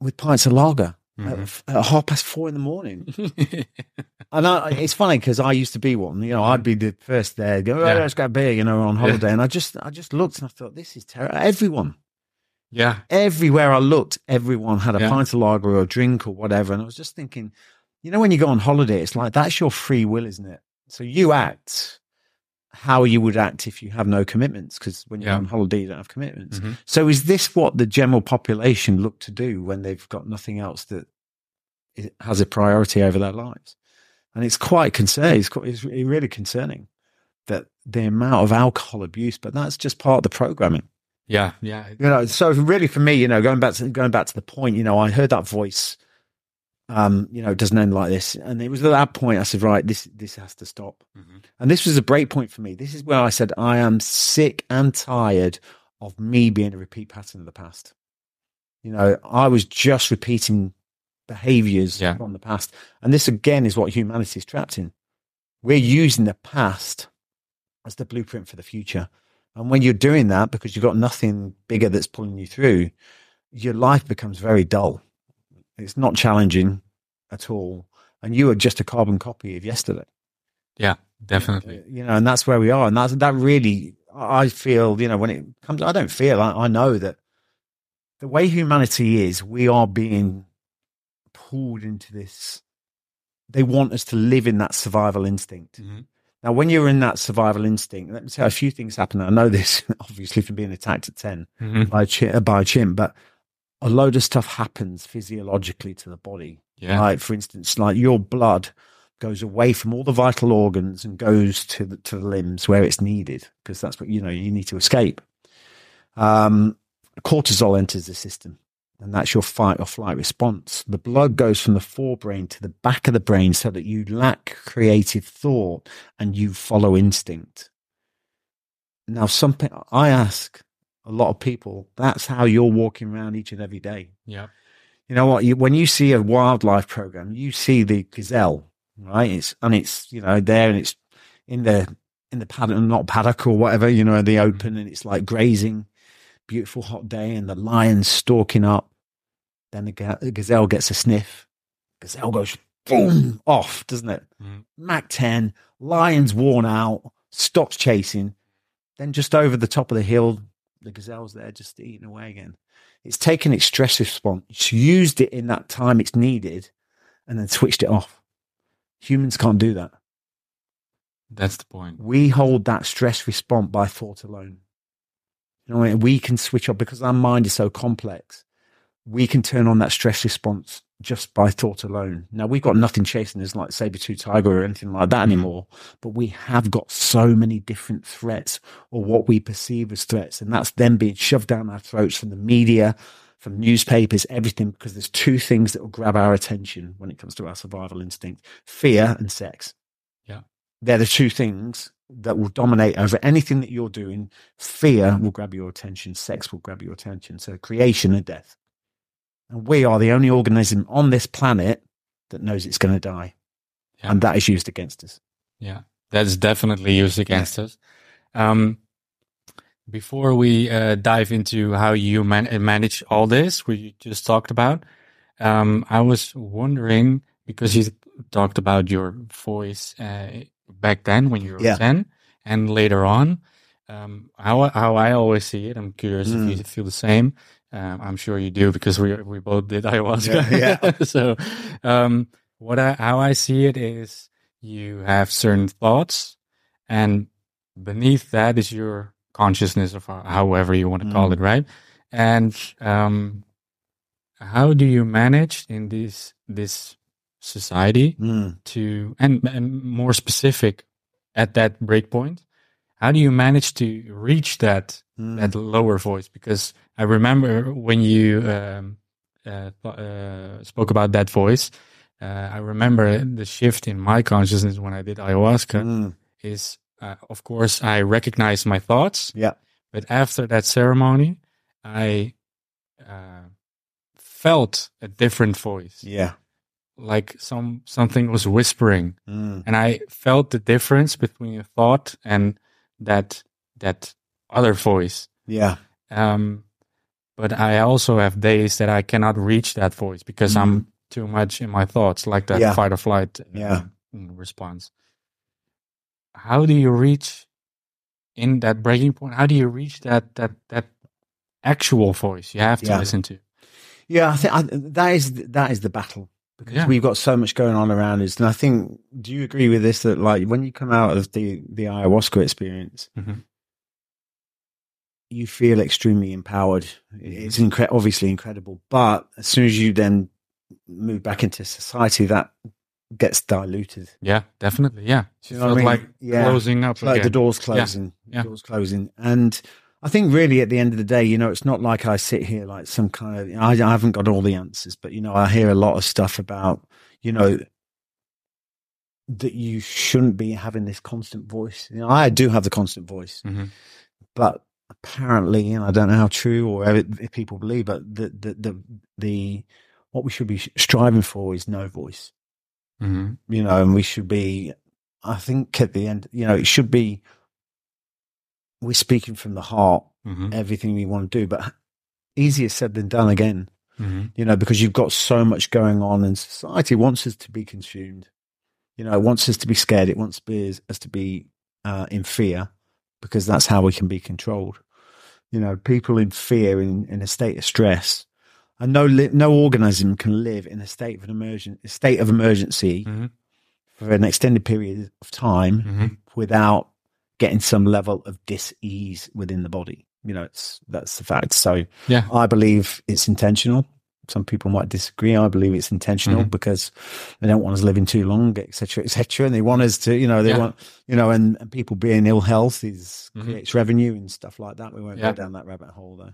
with pints of lager. Mm-hmm. At, at half past four in the morning. And I, it's funny, because I used to be one, you know, I'd be the first there, go, oh, yeah. let's go beer, you know, on holiday. Yeah. And I just, I just looked and I thought, this is terrible. Everyone. Yeah. Everywhere I looked, everyone had a yeah. pint of lager or a drink or whatever. And I was just thinking, you know, when you go on holiday, it's like, that's your free will, isn't it? So you act how you would act if you have no commitments, because when you're yeah. on holiday, you don't have commitments. Mm-hmm. So is this what the general population look to do when they've got nothing else that has a priority over their lives? And it's quite concerning. It's, quite, it's really concerning, that the amount of alcohol abuse, but that's just part of the programming. Yeah. Yeah. You know, so really for me, you know, going back to, going back to the point, you know, I heard that voice, um, you know, it doesn't end like this. And it was at that point I said, right, this, this has to stop. Mm-hmm. And this was a break point for me. This is where I said, I am sick and tired of me being a repeat pattern of the past. You know, I was just repeating behaviors yeah. from the past. And this again is what humanity is trapped in. We're using the past as the blueprint for the future. And when you're doing that, because you've got nothing bigger that's pulling you through, your life becomes very dull. It's not challenging at all. And you are just a carbon copy of yesterday. Yeah, definitely. You know, and that's where we are. And that's, that really, I feel, you know, when it comes, I don't feel, I, I know that the way humanity is, we are being pulled into this. They want us to live in that survival instinct. Mm-hmm. Now, when you're in that survival instinct, let me tell you, a few things happen. I know this, obviously, from being attacked at ten mm-hmm. by, a chi- by a chimp, but a load of stuff happens physiologically to the body. Yeah. Like, for instance, like your blood goes away from all the vital organs and goes to the, to the limbs where it's needed, because that's what, you know, you need to escape. Um, cortisol enters the system, and that's your fight or flight response. The blood goes from the forebrain to the back of the brain so that you lack creative thought and you follow instinct. Now, something I ask a lot of people, that's how you're walking around each and every day. Yeah. You know what? You, when you see a wildlife program, you see the gazelle, right? It's, and it's, you know, there, and it's in the, in the paddock, not paddock or whatever, you know, the open, and it's like grazing, beautiful hot day, and the lion's stalking up. Then the, ga- the gazelle gets a sniff. Gazelle goes boom off, doesn't it? Mm. Mach ten, lion's worn out, stops chasing. Then just over the top of the hill, the gazelle's there just eating away again. It's taken its stress response. It's used it in that time it's needed and then switched it off. Humans can't do that. That's the point. We hold that stress response by thought alone. You know, I mean? We can switch off because our mind is so complex. We can turn on that stress response just by thought alone. Now, we've got nothing chasing us like saber-tooth tiger or anything like that mm-hmm. anymore, but we have got so many different threats, or what we perceive as threats, and that's then being shoved down our throats from the media, from newspapers, everything, because there's two things that will grab our attention when it comes to our survival instinct: fear and sex. Yeah, they're the two things that will dominate over anything that you're doing. Fear will grab your attention, sex will grab your attention. So creation and death. And we are the only organism on this planet that knows it's going to die. Yeah. And that is used against us. Yeah, that's definitely used against yeah. us. Um, before we uh, dive into how you man- manage all this, what you just talked about, um, I was wondering, because you talked about your voice uh, back then when you were yeah. ten and later on, um, how, how I always see it, I'm curious mm. if you feel the same. Um, I'm sure you do, because we we both did ayahuasca. Yeah, yeah. So, um, what I, how I see it is, you have certain thoughts, and beneath that is your consciousness, or however you want to mm. call it, right? And um, how do you manage in this this society mm. to and, and more specific at that breakpoint? How do you manage to reach that mm. that lower voice? Because I remember when you um, uh, uh, spoke about that voice, uh, I remember the shift in my consciousness when I did ayahuasca. Mm. Is uh, of course I recognize my thoughts. Yeah. But after that ceremony, I uh, felt a different voice. Yeah, like some something was whispering, mm. and I felt the difference between a thought and that that other voice. Yeah. Um, but I also have days that I cannot reach that voice because mm. I'm too much in my thoughts, like that yeah. fight or flight yeah. response. How do you reach? In that breaking point, how do you reach that that that actual voice you have to yeah. listen to? Yeah, I think I, that is that is the battle because yeah. we've got so much going on around us. And I think, do you agree with this that like when you come out of the the ayahuasca experience, mm-hmm. you feel extremely empowered. It's incre- obviously incredible, but as soon as you then move back into society, that gets diluted. Yeah, definitely. Yeah, you know I mean? Like yeah. closing up, like again. The doors closing, yeah. Yeah. doors closing. And I think really at the end of the day, you know, it's not like I sit here like some kind of. You know, I, I haven't got all the answers, but you know, I hear a lot of stuff about you know that you shouldn't be having this constant voice. You know, I do have the constant voice, mm-hmm. but apparently, you know, I don't know how true or if people believe, but the the the, the what we should be striving for is no voice. Mm-hmm. You know, and we should be, I think at the end, you know, it should be, we're speaking from the heart, mm-hmm. everything we want to do, but easier said than done again, mm-hmm. you know, because you've got so much going on and society wants us to be consumed, you know, it wants us to be scared. It wants us to be uh, in fear because that's how we can be controlled. You know, people in fear, in, in a state of stress, and no li- no organism can live in a state of an emergent state of emergency mm-hmm. for an extended period of time mm-hmm. without getting some level of dis-ease within the body. You know, it's that's the fact. So yeah. I believe it's intentional. Some people might disagree. I believe it's intentional mm-hmm. because they don't want us living too long, et cetera, et cetera. And they want us to, you know, they yeah. want, you know, and, and people being ill health is mm-hmm. creates revenue and stuff like that. We won't yeah. go down that rabbit hole though.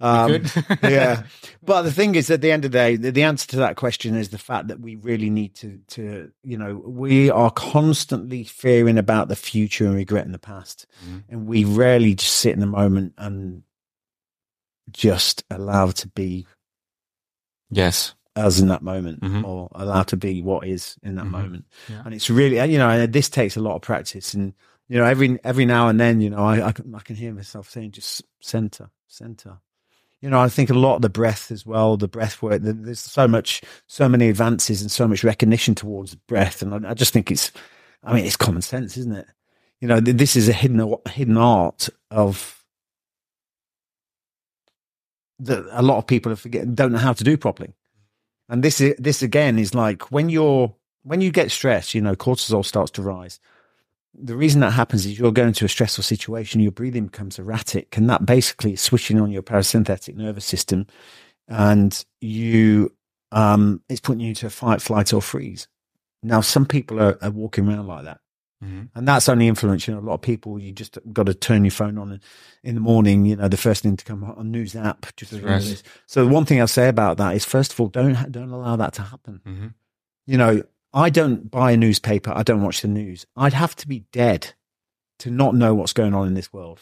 Um, yeah, but the thing is, at the end of the day, the, the answer to that question is the fact that we really need to, to, you know, we are constantly fearing about the future and regretting the past, mm-hmm. and we rarely just sit in the moment and just allow to be, yes, us in that moment, mm-hmm. or allow to be what is in that mm-hmm. moment, yeah. and it's really, you know, this takes a lot of practice, and you know, every every now and then, you know, I I can, I can hear myself saying, just center, center. You know, I think a lot of the breath as well, the breath work, there's so much, so many advances and so much recognition towards breath. And I, I just think it's, I mean, it's common sense, isn't it? You know, th- this is a hidden hidden art of that a lot of people are forgetting, don't know how to do properly. And this, is, this again is like when you're, when you get stressed, you know, cortisol starts to rise. The reason that happens is you're going to a stressful situation, your breathing becomes erratic, and that basically is switching on your parasympathetic nervous system, and you um, it's putting you into a fight, flight, or freeze. Now, some people are, are walking around like that, mm-hmm. and that's only influencing a lot of people. You just got to turn your phone on in the morning, you know, the first thing to come on news app. Just right. So the one thing I'll say about that is, first of all, don't don't allow that to happen. Mm-hmm. You know, I don't buy a newspaper. I don't watch the news. I'd have to be dead to not know what's going on in this world.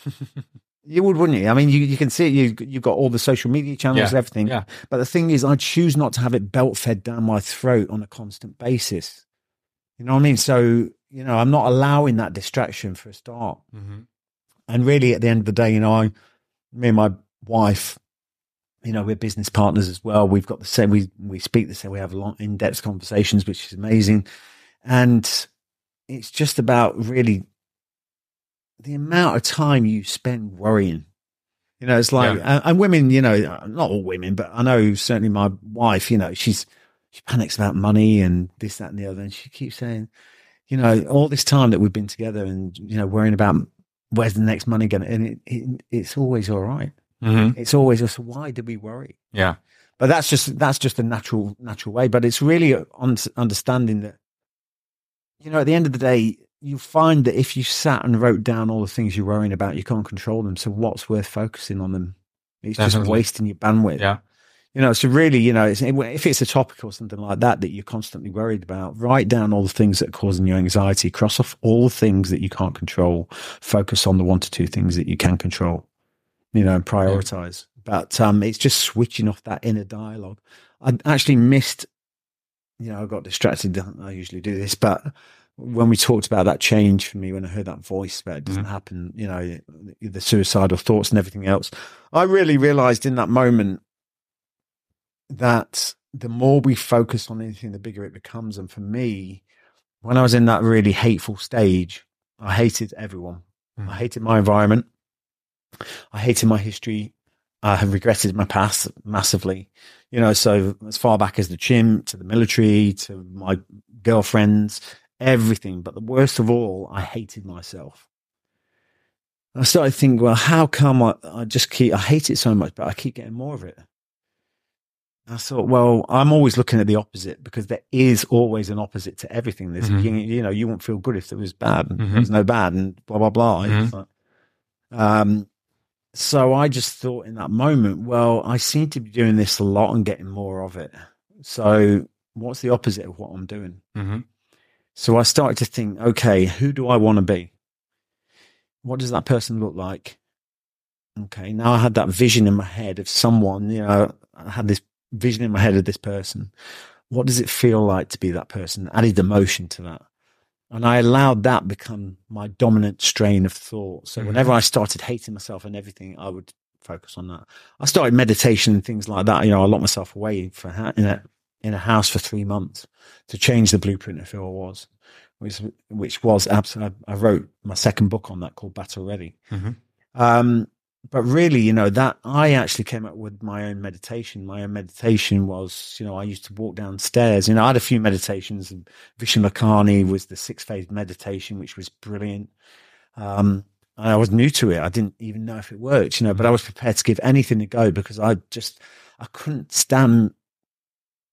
You would, wouldn't you? I mean, you, you can see you, you've got all the social media channels, yeah, everything. Yeah. But the thing is, I choose not to have it belt fed down my throat on a constant basis. You know what I mean? So, you know, I'm not allowing that distraction for a start. Mm-hmm. And really, at the end of the day, you know, I, me and my wife, you know, we're business partners as well. We've got the same, we, we speak the same, we have long in-depth conversations, which is amazing. And it's just about really the amount of time you spend worrying. You know, it's like, yeah. and, and women, you know, not all women, but I know certainly my wife, you know, she's, she panics about money and this, that, and the other. And she keeps saying, you know, all this time that we've been together and, you know, worrying about where's the next money going to, and it, it, it's always all right. Mm-hmm. It's always just, why do we worry? Yeah. But that's just that's just the natural natural way. But it's really on understanding that, you know, at the end of the day, you find that if you sat and wrote down all the things you're worrying about, you can't control them. So what's worth focusing on them? It's Definitely. just wasting your bandwidth. Yeah. You know, so really, you know, it's, if it's a topic or something like that that you're constantly worried about, write down all the things that are causing you anxiety, cross off all the things that you can't control, focus on the one to two things that you can control, you know, and prioritize. Yeah. But um, it's just switching off that inner dialogue. I actually missed, you know, I got distracted. I usually do this, but when we talked about that change for me, when I heard that voice about it doesn't mm-hmm. happen, you know, the suicidal thoughts and everything else, I really realized in that moment that the more we focus on anything, the bigger it becomes. And for me, when I was in that really hateful stage, I hated everyone. Mm. I hated my environment. I hated my history. I have regretted my past massively. You know, so as far back as the gym, to the military, to my girlfriends, everything. But the worst of all, I hated myself. I started thinking, well, how come I, I just keep, I hate it so much, but I keep getting more of it. I thought, well, I'm always looking at the opposite, because there is always an opposite to everything. There's, mm-hmm. you, you know, you wouldn't feel good if there was bad, and mm-hmm. there's no bad, and blah, blah, blah. Mm-hmm. Like, um, so I just thought in that moment, well, I seem to be doing this a lot and getting more of it. So what's the opposite of what I'm doing? Mm-hmm. So I started to think, okay, who do I want to be? What does that person look like? Okay, now I had that vision in my head of someone, you know, I had this vision in my head of this person. What does it feel like to be that person? Added emotion to that. And I allowed that become my dominant strain of thought. So mm-hmm. whenever I started hating myself and everything, I would focus on that. I started meditation and things like that. You know, I locked myself away for ha- in, a, in a house for three months to change the blueprint of who I was, which, which was absolutely, I wrote my second book on that called Battle Ready. Mm-hmm. Um, But really, you know, that I actually came up with my own meditation. My own meditation was, you know, I used to walk downstairs. You know, I had a few meditations. Vishen Makani was the six-phase meditation, which was brilliant. Um, I was new to it. I didn't even know if it worked, you know, but I was prepared to give anything a go, because I just, I couldn't stand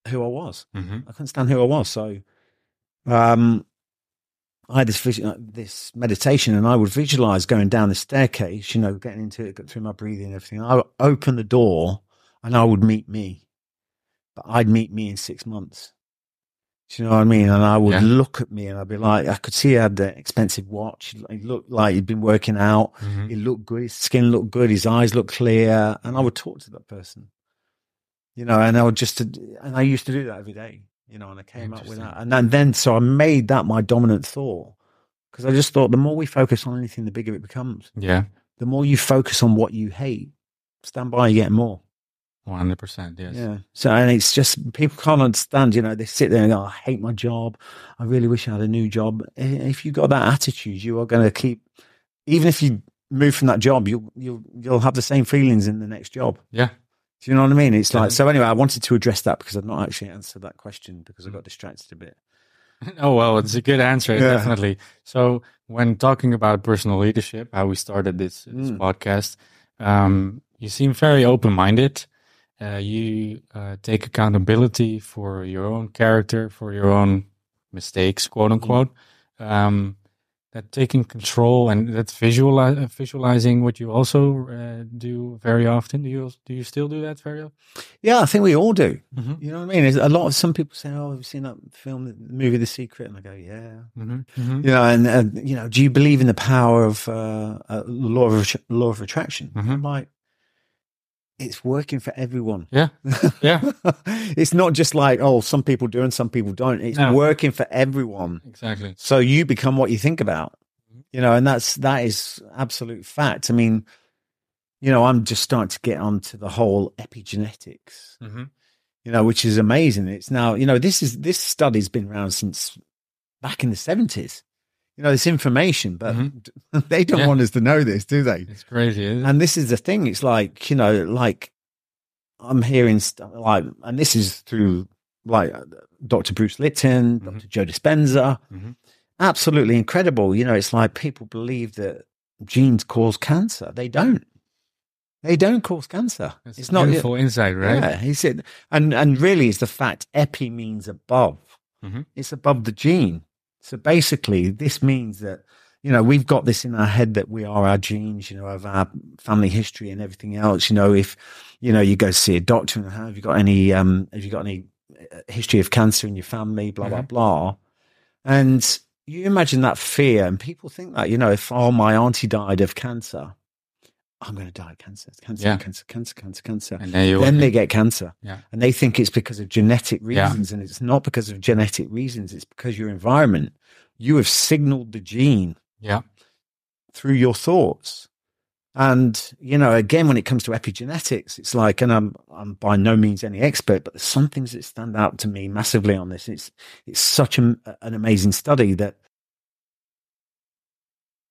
who I was. Mm-hmm. I couldn't stand who I was. So um, I had this vision, this meditation, and I would visualize going down the staircase, you know, getting into it through my breathing and everything. I would open the door and I would meet me, but I'd meet me in six months. Do you know what I mean? And I would yeah. look at me and I'd be like, I could see he had the expensive watch. He looked like he'd been working out. Mm-hmm. He looked good. His skin looked good. His eyes looked clear. And I would talk to that person, you know, and I would just, and I used to do that every day. You know, and I came up with that. And then, then, so I made that my dominant thought, because I just thought the more we focus on anything, the bigger it becomes. Yeah. The more you focus on what you hate, stand by, you get more. one hundred percent, yes. Yeah. So, and it's just, people can't understand, you know, they sit there and go, I hate my job. I really wish I had a new job. If you got that attitude, you are going to keep, even if you move from that job, you'll, you'll, you'll have the same feelings in the next job. Yeah. Do you know what I mean? It's like, so anyway, I wanted to address that because I've not actually answered that question, because I got distracted a bit. Oh, well, it's a good answer, yeah. Definitely. So when talking about personal leadership, how we started this, this mm. podcast, um, you seem very open-minded. Uh, you uh, take accountability for your own character, for your own mistakes, quote unquote. Mm. Um, that taking control and that visuali- visualizing, what you also uh, do very often. Do you do you still do that very often? Yeah, I think we all do. Mm-hmm. You know what I mean? There's a lot of, some people say, oh, have you seen that film, the movie The Secret? And I go, yeah. Mm-hmm. Mm-hmm. You know, and, and, you know, do you believe in the power of uh, uh, law of law of attraction? Mm-hmm. I'm like, it's working for everyone. Yeah, yeah. It's not just like, oh, some people do and some people don't. It's no. working for everyone. Exactly. So you become what you think about, you know, and that's, that is absolute fact. I mean, you know, I'm just starting to get onto the whole epigenetics, mm-hmm. you know, which is amazing. It's now, you know, this is, this study's been around since back in the seventies. You know, this information, but mm-hmm. they don't yeah. want us to know this, do they? It's crazy, isn't it? And this is the thing. It's like, you know, like I'm hearing stuff like, and this is through like Doctor Bruce Lipton, mm-hmm. Doctor Joe Dispenza. Mm-hmm. Absolutely incredible. You know, it's like people believe that genes cause cancer. They don't. They don't cause cancer. It's, it's not for inside, right? Yeah, he said, and and really, it's the fact epi means above. Mm-hmm. It's above the gene. So basically, this means that, you know, we've got this in our head that we are our genes, you know, of our family history and everything else. You know, if, you know, you go see a doctor and have you got any, um, have you got any history of cancer in your family, blah, mm-hmm. blah, blah. And you imagine that fear, and people think that, you know, if, oh, my auntie died of cancer, I'm going to die of cancer, cancer, yeah. cancer, cancer, cancer, cancer. And then think. they get cancer. Yeah. And they think it's because of genetic reasons. Yeah. And it's not because of genetic reasons. It's because your environment, you have signaled the gene yeah. through your thoughts. And, you know, again, when it comes to epigenetics, it's like, and I'm, I'm by no means any expert, but there's some things that stand out to me massively on this. It's, it's such a, an amazing study that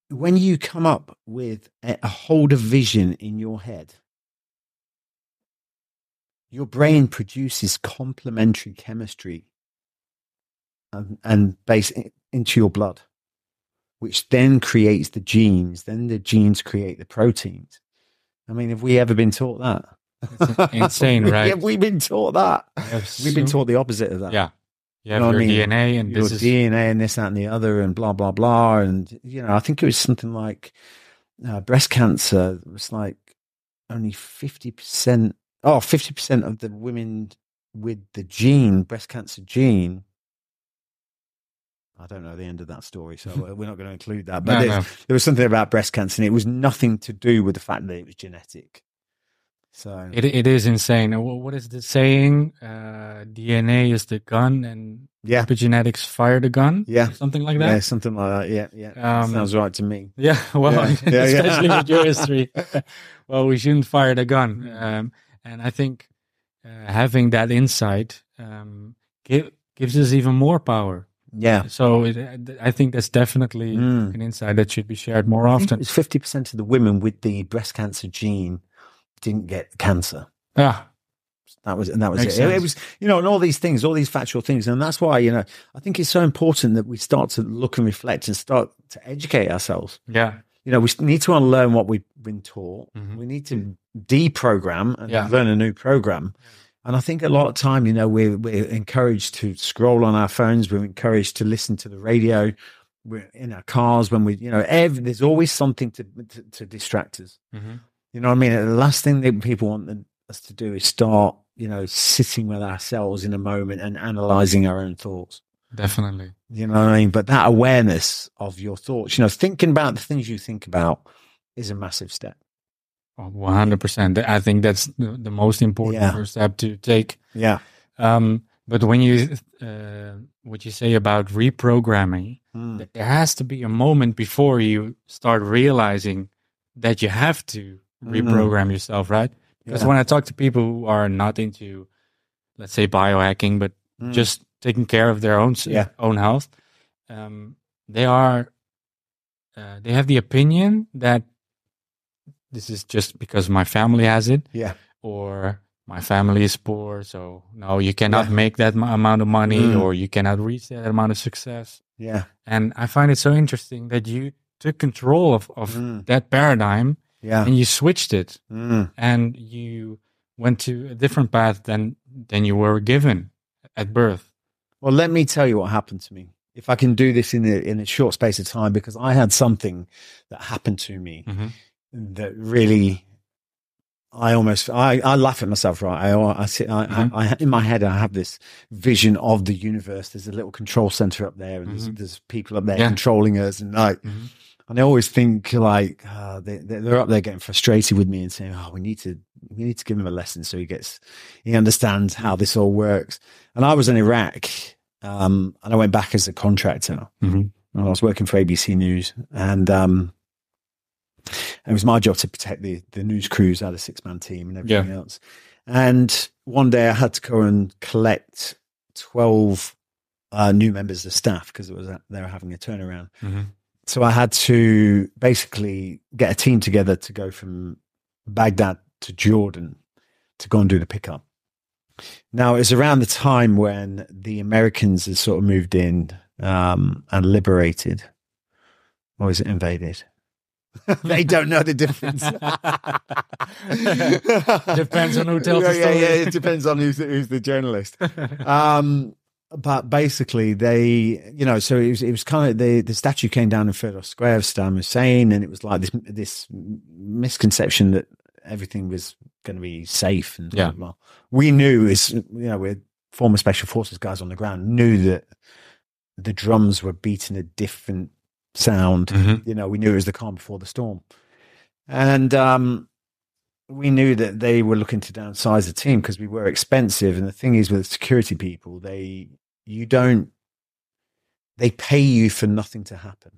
when you come up with a, a hold of vision in your head, your brain produces complementary chemistry and, and base in, into your blood, which then creates the genes. Then the genes create the proteins. I mean, have we ever been taught that? That's insane, right? Have we been taught that? Yes. We've been taught the opposite of that. Yeah. You have you know your I mean? D N A and your this D N A is... and this, that, and the other, and blah, blah, blah. And, you know, I think it was something like uh, breast cancer. It was like only fifty percent, oh, fifty percent of the women with the gene, breast cancer gene. I don't know the end of that story, so we're not going to include that. But no, no. there was something about breast cancer, and it was nothing to do with the fact that it was genetic. So it it is insane. What is the saying? Uh, D N A is the gun, and yeah. epigenetics fire the gun. Yeah, something like that. Yeah, something like that. Yeah, yeah. Um, sounds right to me. Yeah, well, yeah. Yeah, especially yeah. with your history. Well, we shouldn't fire the gun, um, and I think uh, having that insight um, give, gives us even more power. Yeah. So it, I think that's definitely mm. an insight that should be shared more often. It's fifty percent of the women with the breast cancer gene didn't get cancer. Yeah, that was and that was it. it. It was, you know, and all these things, all these factual things, and that's why, you know, I think it's so important that we start to look and reflect and start to educate ourselves. Yeah, you know, we need to unlearn what we've been taught. Mm-hmm. We need to deprogram and yeah. learn a new program. Yeah. And I think a lot of time, you know, we're, we're encouraged to scroll on our phones. We're encouraged to listen to the radio. We're in our cars when we, you know, every, there's always something to to, to distract us. Mm-hmm. You know what I mean? The last thing that people want us to do is start, you know, sitting with ourselves in a moment and analyzing our own thoughts. Definitely. You know what I mean? But that awareness of your thoughts, you know, thinking about the things you think about is a massive step. one hundred percent. I think that's the, the most important yeah. first step to take. Yeah. Um, but when you, uh, what you say about reprogramming, mm. that there has to be a moment before you start realizing that you have to reprogram mm. yourself, right? Because yeah. when I talk to people who are not into, let's say, biohacking, but mm. just taking care of their own yeah. own health, um, they are uh, they have the opinion that this is just because my family has it, yeah, or my family is poor, so no, you cannot yeah. make that m- amount of money, mm. or you cannot reach that amount of success. Yeah, and I find it so interesting that you took control of of mm. that paradigm. Yeah. And you switched it mm. and you went to a different path than, than you were given at birth. Well, let me tell you what happened to me. If I can do this in a, in a short space of time, because I had something that happened to me mm-hmm. that really, I almost, I, I laugh at myself, right? I, I, sit, I, mm-hmm. I, I in my head, I have this vision of the universe. There's a little control center up there and mm-hmm. there's, there's people up there yeah. controlling us and like, mm-hmm. and I always think like uh, they, they're up there getting frustrated with me and saying, "Oh, we need to, we need to give him a lesson so he gets, he understands how this all works." And I was in Iraq, um, and I went back as a contractor. Mm-hmm. And I was working for A B C News, and um, it was my job to protect the the news crews. I had a six man team and everything yeah. else. And one day I had to go and collect twelve uh, new members of staff because it was uh, they were having a turnaround. Mm-hmm. So I had to basically get a team together to go from Baghdad to Jordan to go and do the pickup. Now, it was around the time when the Americans had sort of moved in um, and liberated, or is it invaded? They don't know the difference. Depends on who tells yeah, the story. Yeah, yeah, it depends on who's the, who's the journalist. Um, but basically, they, you know, so it was, it was kind of the the statue came down in Firdos Square of Saddam Hussein, and it was like this this misconception that everything was going to be safe. And yeah, well, we knew, is you know, we're former special forces guys on the ground, knew that the drums were beating a different sound. Mm-hmm. You know, we knew it was the calm before the storm, and um we knew that they were looking to downsize the team because we were expensive. And the thing is, with security people, they you don't they pay you for nothing to happen.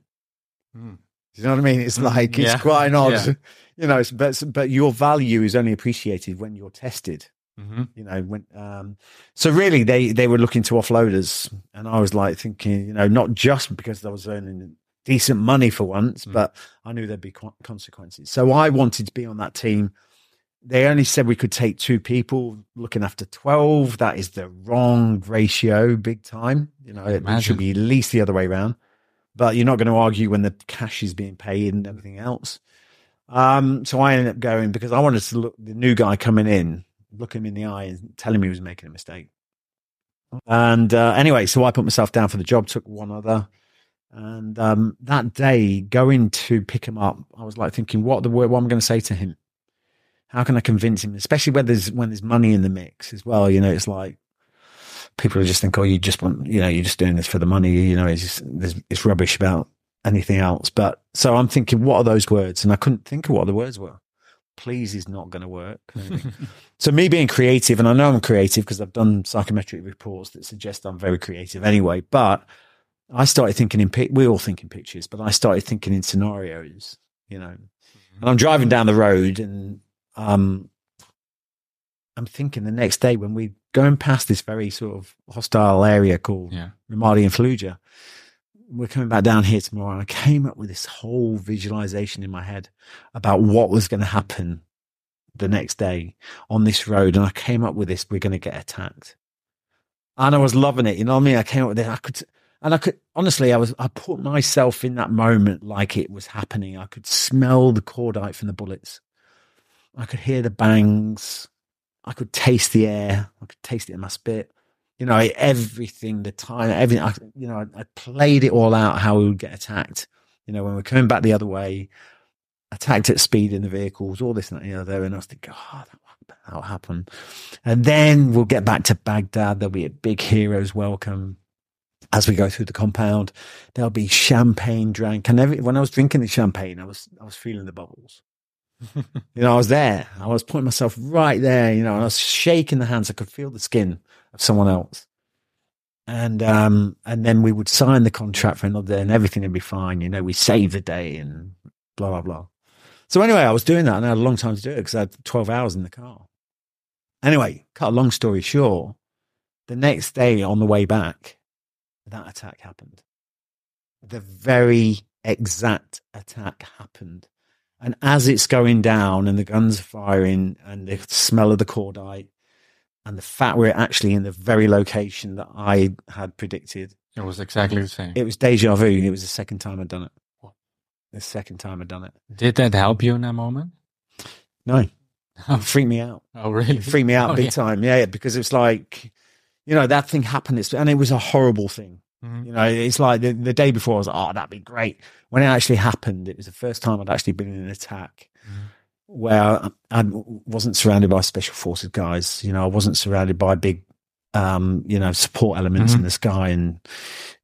Mm. You know what I mean? It's like, it's yeah. quite an odd, yeah. you know, it's, but, but your value is only appreciated when you're tested. Mm-hmm. You know, when, um, so really they, they were looking to offload us. And I was like thinking, you know, not just because I was earning decent money for once, mm-hmm. but I knew there'd be qu- consequences. So I wanted to be on that team. They only said we could take two people looking after twelve. That is the wrong ratio, big time. You know, it Imagine. should be at least the other way around. But you're not going to argue when the cash is being paid and everything else. Um, so I ended up going because I wanted to look the new guy coming in, look him in the eye and tell him he was making a mistake. And uh, anyway, so I put myself down for the job, took one other. And um, that day, going to pick him up, I was like thinking, what the word, what am I going to say to him? How can I convince him? Especially when there's, when there's money in the mix as well. You know, it's like, people just think, oh, you just want, you know, you're just doing this for the money. You know, it's just, there's, it's rubbish about anything else. But so I'm thinking, what are those words? And I couldn't think of what the words were. Please is not going to work. So me being creative, and I know I'm creative because I've done psychometric reports that suggest I'm very creative anyway. But I started thinking in, we all think in pictures, but I started thinking in scenarios, you know. Mm-hmm. And I'm driving down the road and um, I'm thinking the next day when we, going past this very sort of hostile area called yeah. Ramadi and Fallujah, we're coming back down here tomorrow. And I came up with this whole visualization in my head about what was going to happen the next day on this road. And I came up with this, we're going to get attacked. And I was loving it. You know what I mean? I came up with it. I could, and I could, honestly, I was, I put myself in that moment like it was happening. I could smell the cordite from the bullets. I could hear the bangs. I could taste the air. I could taste it in my spit. You know, everything, the time, everything. I, you know, I, I played it all out how we would get attacked. You know, when we're coming back the other way, attacked at speed in the vehicles, all this and that, you know, there. And I was thinking, oh, that'll happen. And then we'll get back to Baghdad. There'll be a big hero's welcome as we go through the compound. There'll be champagne drank. And every, when I was drinking the champagne, I was I was feeling the bubbles. You know, I was there. I was putting myself right there, you know, and I was shaking the hands. I could feel the skin of someone else. And um, and then we would sign the contract for another day and everything would be fine. You know, we save the day and blah, blah, blah. So anyway, I was doing that and I had a long time to do it because I had twelve hours in the car. Anyway, cut a long story short, the next day on the way back, that attack happened. The very exact attack happened. And as it's going down and the guns are firing and the smell of the cordite and the fact we're actually in the very location that I had predicted. It was exactly the same. It was deja vu. It was the second time I'd done it. What? The second time I'd done it. Did that help you in that moment? No. It freaked me out. Oh, really? It freaked me out oh, big yeah. time. Yeah, because it's like, you know, that thing happened. It's, and it was a horrible thing. Mm-hmm. You know, it's like the, the day before I was like, oh, that'd be great. When it actually happened, it was the first time I'd actually been in an attack mm-hmm. where I, I wasn't surrounded by special forces guys. You know, I wasn't surrounded by big, um, you know, support elements mm-hmm. in the sky. And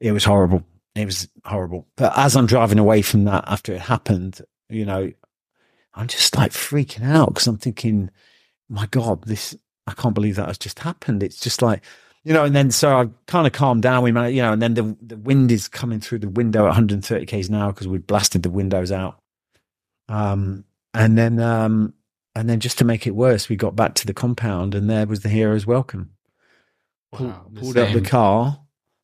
it was horrible. It was horrible. But as I'm driving away from that after it happened, you know, I'm just like freaking out because I'm thinking, my God, this, I can't believe that has just happened. It's just like, you know, and then so I kind of calmed down. We managed, you know, and then the the wind is coming through the window at one hundred thirty k's an hour because we blasted the windows out. Um, and then um, and then just to make it worse, we got back to the compound and there was the hero's welcome. Wow, Pull, pulled same. up the car,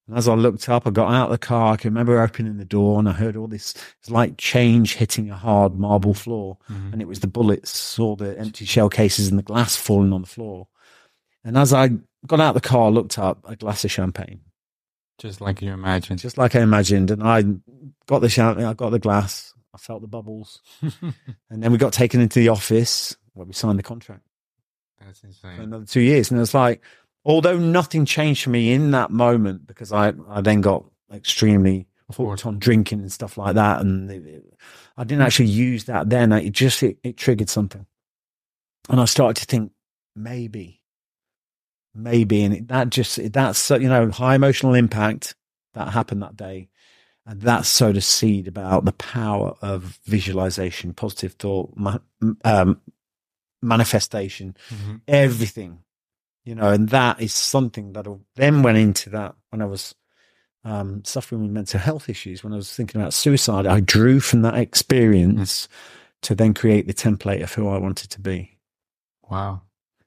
and as I looked up, I got out of the car. I can remember opening the door and I heard all this, it's like change hitting a hard marble floor, mm-hmm. and it was the bullets, all the empty shell cases and the glass falling on the floor. And as I got out of the car, looked up, a glass of champagne. Just like you imagined. Just like I imagined. And I got the champagne, I got the glass, I felt the bubbles. And then we got taken into the office where we signed the contract. That's insane. For another two years. And it's like, although nothing changed for me in that moment, because I, I then got extremely hooked on drinking and stuff like that. And it, it, I didn't actually use that then. It just, it, it triggered something. And I started to think, maybe, maybe. And it, that just, it, that's, you know, high emotional impact that happened that day. And that sowed a seed about the power of visualization, positive thought, ma um, manifestation, mm-hmm. everything, you know, and that is something that I then went into that when I was um, suffering with mental health issues, when I was thinking about suicide, I drew from that experience mm. to then create the template of who I wanted to be. Wow.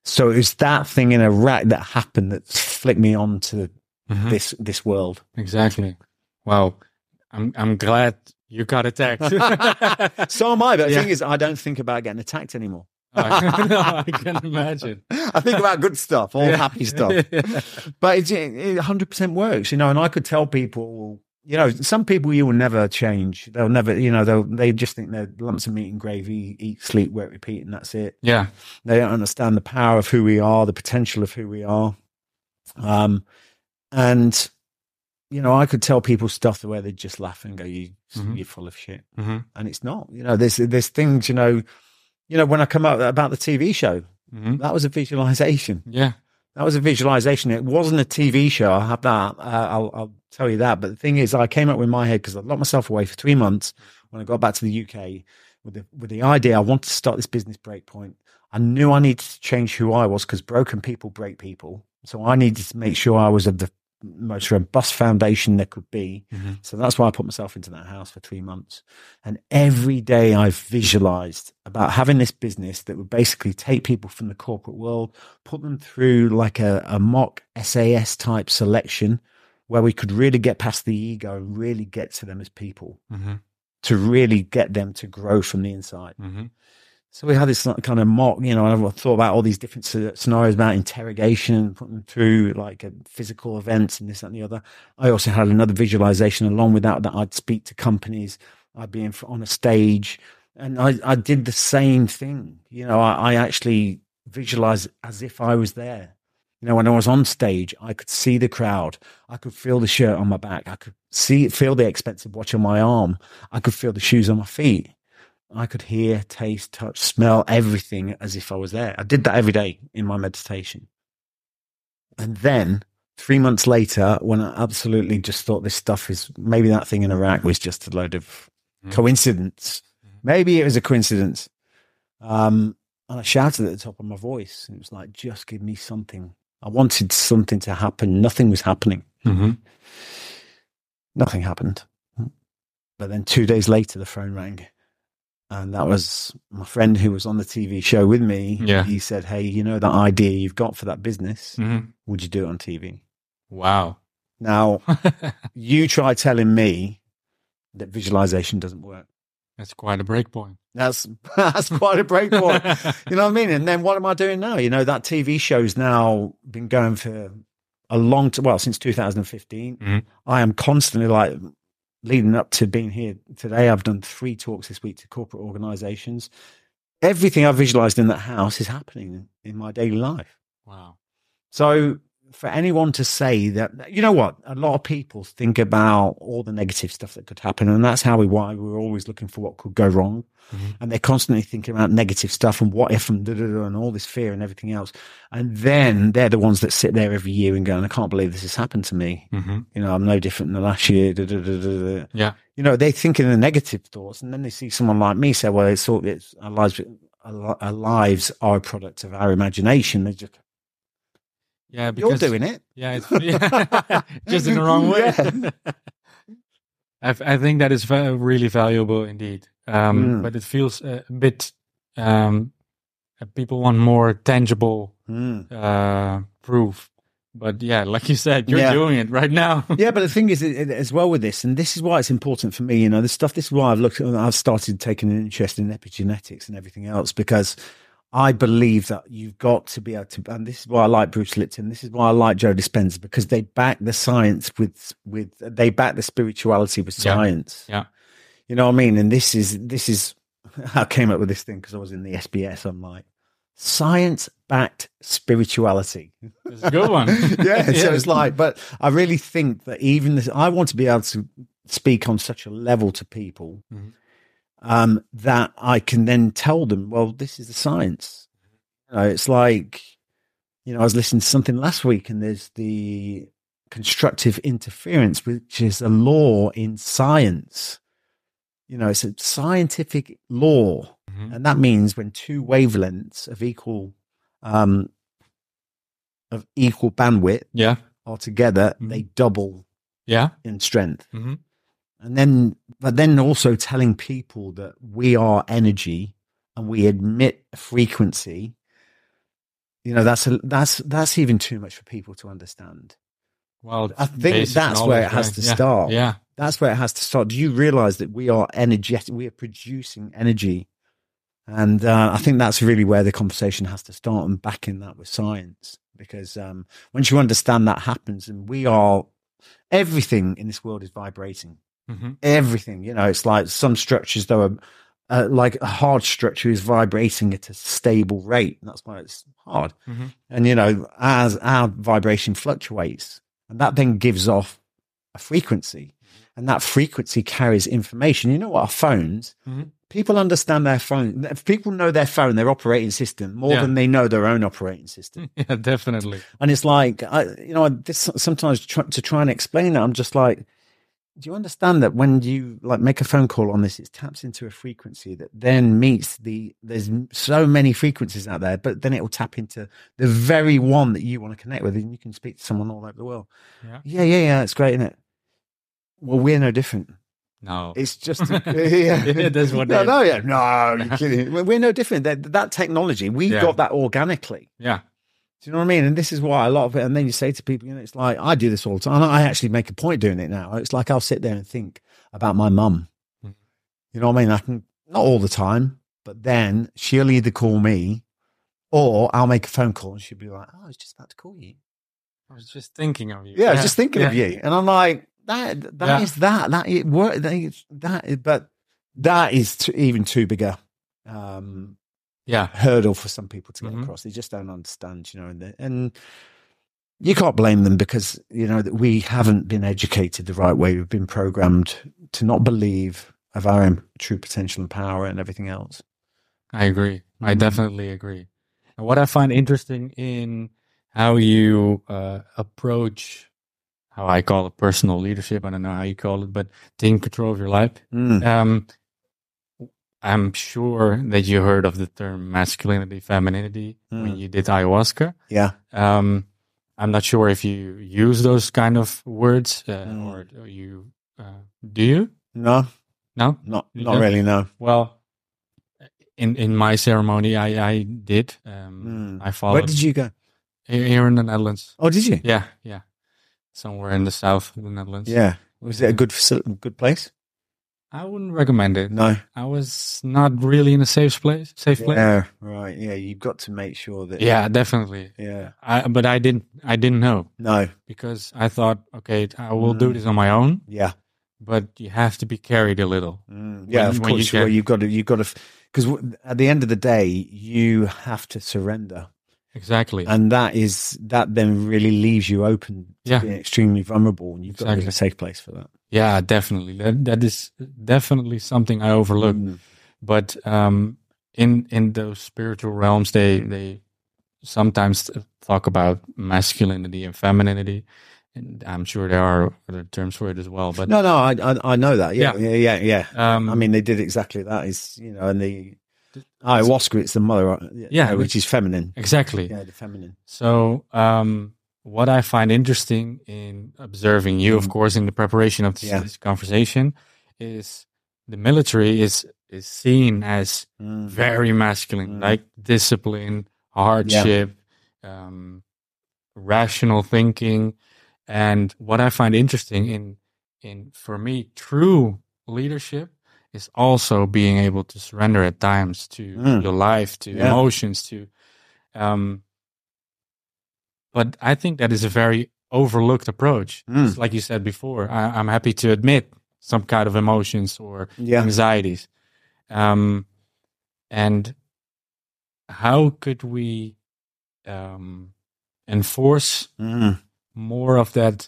So it was that thing in Iraq that happened that flicked me onto mm-hmm. this, this world. Exactly. Wow. I'm I'm glad you got attacked. So am I, but the yeah. thing is, I don't think about getting attacked anymore. Oh, I, no, I can imagine. I think about good stuff, all yeah. happy stuff. Yeah. But it, it one hundred percent works, you know, and I could tell people, you know, some people you will never change. They'll never, you know, they'll, they just think they're lumps of meat and gravy, eat, sleep, work, repeat, and that's it. Yeah. They don't understand the power of who we are, the potential of who we are. Um, and... You know, I could tell people stuff the way they just laugh and go, you, mm-hmm. you're full of shit. Mm-hmm. And it's not, you know, there's, there's things, you know, you know, when I come out about the T V show, mm-hmm. that was a visualization. Yeah. That was a visualization. It wasn't a T V show. I have that. Uh, I'll, I'll tell you that. But the thing is, I came up with my head because I locked myself away for three months when I got back to the U K with the, with the idea. I wanted to start this business Breakpoint. I knew I needed to change who I was because broken people break people. So I needed to make sure I was of the most robust foundation there could be. Mm-hmm. So that's why I put myself into that house for three months. And every day I've visualized about having this business that would basically take people from the corporate world, put them through like a, a mock S A S type selection where we could really get past the ego and really get to them as people, mm-hmm. to really get them to grow from the inside. Mm-hmm. So we had this kind of mock, you know, and I thought about all these different scenarios about interrogation, putting them through like physical events and this and the other. I also had another visualization along with that, that I'd speak to companies, I'd be in, on a stage. And I, I did the same thing. You know, I, I actually visualized as if I was there. You know, when I was on stage, I could see the crowd. I could feel the shirt on my back. I could see, feel the expensive watch on my arm. I could feel the shoes on my feet. I could hear, taste, touch, smell everything as if I was there. I did that every day in my meditation. And then three months later, when I absolutely just thought this stuff is, maybe that thing in Iraq was just a load of mm. coincidence. Mm. Maybe it was a coincidence. Um, and I shouted at the top of my voice. And it was like, just give me something. I wanted something to happen. Nothing was happening. Mm-hmm. Nothing happened. But then two days later, the phone rang. And that was my friend who was on the T V show with me. Yeah. He said, hey, you know, that idea you've got for that business, mm-hmm. would you do it on T V? Wow. Now, you try telling me that visualization doesn't work. That's quite a breakpoint. That's, that's quite a breakpoint. You know what I mean? And then what am I doing now? You know, that T V show's now been going for a long time, well, since two thousand fifteen. Mm-hmm. I am constantly like... Leading up to being here today, I've done three talks this week to corporate organizations. Everything I've visualized in that house is happening in my daily life. Wow. So for anyone to say that, you know what, a lot of people think about all the negative stuff that could happen. And that's how we, why we're always looking for what could go wrong. Mm-hmm. And they're constantly thinking about negative stuff and what if and, da, da, da, and all this fear and everything else. And then they're the ones that sit there every year and go, I can't believe this has happened to me. Mm-hmm. You know, I'm no different than last year. Da, da, da, da, da. Yeah. You know, they think in the negative thoughts and then they see someone like me say, well, it's all, it's our lives, our, our lives are a product of our imagination. They just, yeah, because you're doing it. Yeah, it's, yeah. Just in the wrong way. Yeah. I, I think that is really valuable indeed. Um, mm. But it feels a bit, um, people want more tangible mm. uh, proof. But yeah, like you said, you're yeah. doing it right now. Yeah, but the thing is, it, it, as well with this, and this is why it's important for me, you know, this stuff, this is why I've looked, I've started taking an interest in epigenetics and everything else, because I believe that you've got to be able to, and this is why I like Bruce Lipton, this is why I like Joe Dispenza, because they back the science with, with they back the spirituality with science. Yeah. yeah. You know what I mean? And this is, this is, I came up with this thing because I was in the S B S. I'm like, science-backed spirituality. It's a good one. yeah, yeah. So it's like, but I really think that even this, I want to be able to speak on such a level to people mm-hmm. um, that I can then tell them, well, this is the science. You know, it's like, you know, I was listening to something last week, and there's the constructive interference, which is a law in science. You know, it's a scientific law. Mm-hmm. And that means when two wavelengths of equal um, of equal bandwidth yeah. are together, mm-hmm. they double yeah. in strength. Mm-hmm. And then, but then also telling people that we are energy and we emit a frequency, you know, that's a, that's that's even too much for people to understand. Well, I think that's where it has to yeah. start. Yeah, that's where it has to start. Do you realize that we are energetic? We are producing energy. And uh, I think that's really where the conversation has to start, and backing that with science, because um, once you understand that happens, and we are, everything in this world is vibrating. Mm-hmm. Everything, you know, it's like some structures, though, are, uh, like a hard structure is vibrating at a stable rate. And that's why it's hard. Mm-hmm. And, you know, as our vibration fluctuates, and that then gives off a frequency, and that frequency carries information. You know what, our phones... Mm-hmm. People understand their phone. If people know their phone, their operating system, more yeah. than they know their own operating system. Yeah, definitely. And it's like, I, you know, I, this, sometimes try, to try and explain that, I'm just like, do you understand that when you like make a phone call on this, it taps into a frequency that then meets the, there's so many frequencies out there, but then it will tap into the very one that you want to connect with, and you can speak to someone all over the world. Yeah, yeah, yeah, yeah it's great, isn't it? Well, we're no different. No, it's just yeah. yeah, that's what no, no, yeah, no, you're kidding. We're no different. That, that technology, we yeah. got that organically. Yeah, do you know what I mean? And this is why a lot of it. And then you say to people, you know, it's like I do this all the time. I actually make a point doing it now. It's like I'll sit there and think about my mum. Mm. You know what I mean? I can not all the time, but then she'll either call me, or I'll make a phone call, and she'll be like, "Oh, I was just about to call you. I was just thinking of you. Yeah, yeah. I was just thinking yeah. of you." And I'm like. That that yeah. is that that it worked that, that but that is too, even too big a um, yeah hurdle for some people to get mm-hmm. across. They just don't understand, you know, and they, and you can't blame them because you know that we haven't been educated the right way. We've been programmed to not believe of our own true potential and power and everything else. I agree. Mm-hmm. I definitely agree. And what I find interesting in how you uh, approach. How I call it personal leadership. I don't know how you call it, but taking control of your life. Mm. Um, I'm sure that you heard of the term masculinity, femininity mm. when you did ayahuasca. Yeah. Um, I'm not sure if you use those kind of words uh, mm. or, or you, uh, do you? No. No? Not, not really, no. Well, in, in my ceremony, I, I did. Um, mm. I followed. Where did you go? Here in the Netherlands. Oh, did you? Yeah, yeah. Somewhere in the south of the Netherlands. Yeah. Was it a good good place? I wouldn't recommend it. No. I was not really in a safe place. Safe yeah, place. Yeah, right. Yeah, you've got to make sure that... Yeah, definitely. Yeah. I, but I didn't I didn't know. No. Because I thought, okay, I will mm. do this on my own. Yeah. But you have to be carried a little. Mm. Yeah, when, of course. You can... Well, you've got to... You've got to, because at the end of the day, you have to surrender. Exactly, and that is that then really leaves you open to yeah. being extremely vulnerable, and you've exactly. got to be a safe place for that. Yeah, definitely. That that is definitely something I overlooked. Mm. But um, in in those spiritual realms, they they sometimes talk about masculinity and femininity, and I'm sure there are other terms for it as well. But no, no, I I, I know that. Yeah, yeah, yeah, yeah. yeah. Um, I mean, they did exactly that. Is you know, and the. Ayahuasca, it's the mother, yeah, which is feminine. Exactly. Yeah, the feminine. So um, what I find interesting in observing you, of course, in the preparation of this, yeah. this conversation is the military is, is seen as mm. very masculine, mm. like discipline, hardship, yeah. um, rational thinking. And what I find interesting in, in for me, true leadership is also being able to surrender at times to mm. your life, to yeah. emotions, to. Um, but I think that is a very overlooked approach. Mm. It's like you said before, I, I'm happy to admit some kind of emotions or yeah. anxieties. Um, and how could we um, enforce mm. more of that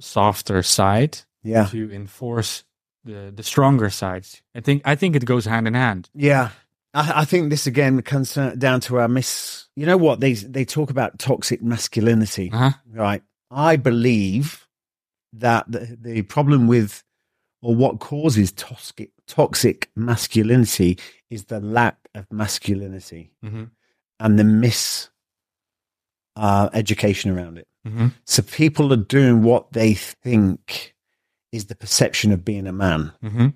softer side yeah. to enforce the, the stronger sides? I think I think it goes hand in hand. Yeah. I, I think this again comes down to our mis... You know what? They, they talk about toxic masculinity, uh-huh. right? I believe that the, the problem with, or what causes toxic, toxic masculinity is the lack of masculinity mm-hmm. and the mis uh, education around it. Mm-hmm. So people are doing what they think is the perception of being a man mm-hmm.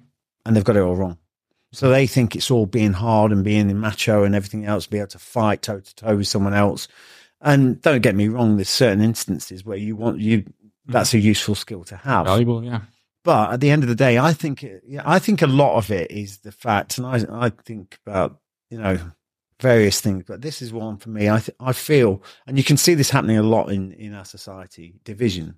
and they've got it all wrong. So they think it's all being hard and being macho and everything else, be able to fight toe to toe with someone else. And don't get me wrong, there's certain instances where you want you, that's a useful skill to have. Valuable, yeah. But at the end of the day, I think, yeah, I think a lot of it is the fact, and I, I think about, you know, various things, but this is one for me. I th- I feel, and you can see this happening a lot in, in our society, division.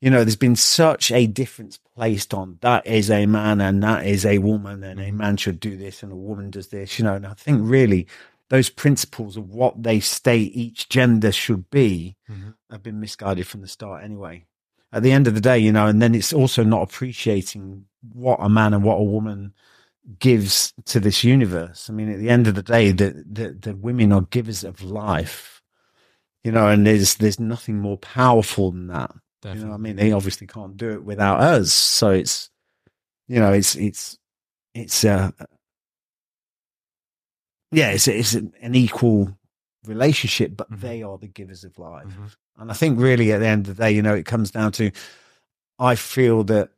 You know, there's been such a difference placed on that is a man and that is a woman, and a man should do this and a woman does this, you know. And I think really those principles of what they state each gender should be mm-hmm. have been misguided from the start anyway. At the end of the day, you know, and then it's also not appreciating what a man and what a woman gives to this universe. I mean, at the end of the day, the, the, the women are givers of life, you know, and there's there's nothing more powerful than that. Definitely. You know what I mean? They obviously can't do it without us. So it's, you know, it's, it's, it's, uh, yeah, it's, it's an equal relationship, but mm-hmm. they are the givers of life. Mm-hmm. And I think really at the end of the day, you know, it comes down to, I feel that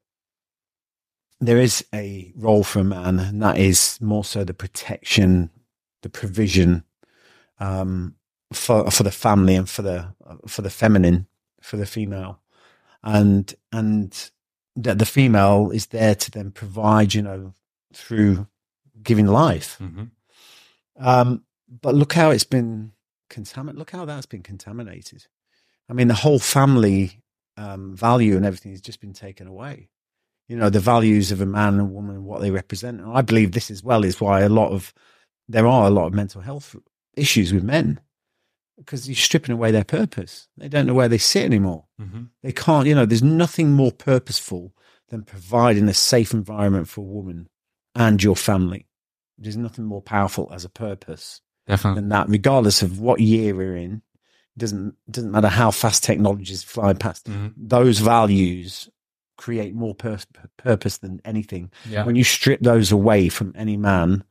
there is a role for a man, and that is more so the protection, the provision, um, for, for the family and for the, for the feminine, for the female. And and that the female is there to then provide, you know, through giving life. Mm-hmm. Um, but look how it's been contaminated. Look how that's been contaminated. I mean, the whole family um, value and everything has just been taken away. You know, the values of a man and a woman, what they represent. And I believe this as well is why a lot of there are a lot of mental health issues with men. Because you're stripping away their purpose. They don't know where they sit anymore. Mm-hmm. They can't, you know, there's nothing more purposeful than providing a safe environment for a woman and your family. There's nothing more powerful as a purpose Definitely. Than that, regardless of what year we're in. It doesn't, doesn't matter how fast technologies fly past. Mm-hmm. Those values create more pur- purpose than anything. Yeah. When you strip those away from any man,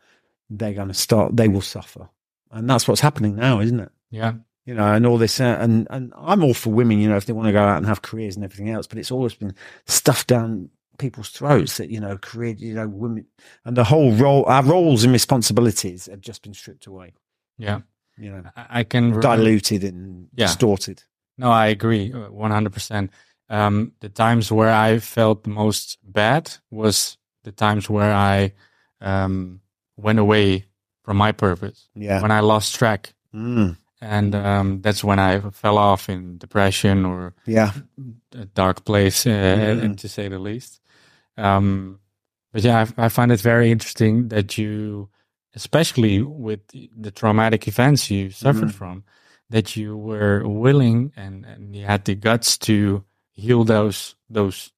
they're going to start, they will suffer. And that's what's happening now, isn't it? Yeah. You know, and all this, uh, and, and I'm all for women, you know, if they want to go out and have careers and everything else, but it's always been stuffed down people's throats that, you know, career, you know, women and the whole role, our roles and responsibilities have just been stripped away. Yeah. You know, I, I can diluted re- and yeah. distorted. No, I agree one hundred percent. Um, the times where I felt the most bad was the times where I um, went away from my purpose. Yeah. When I lost track. Mm. And um, that's when I fell off in depression or yeah. a dark place, uh, mm. to say the least. Um, but yeah, I, I find it very interesting that you, especially with the traumatic events you suffered mm. from, that you were willing and, and you had the guts to heal those those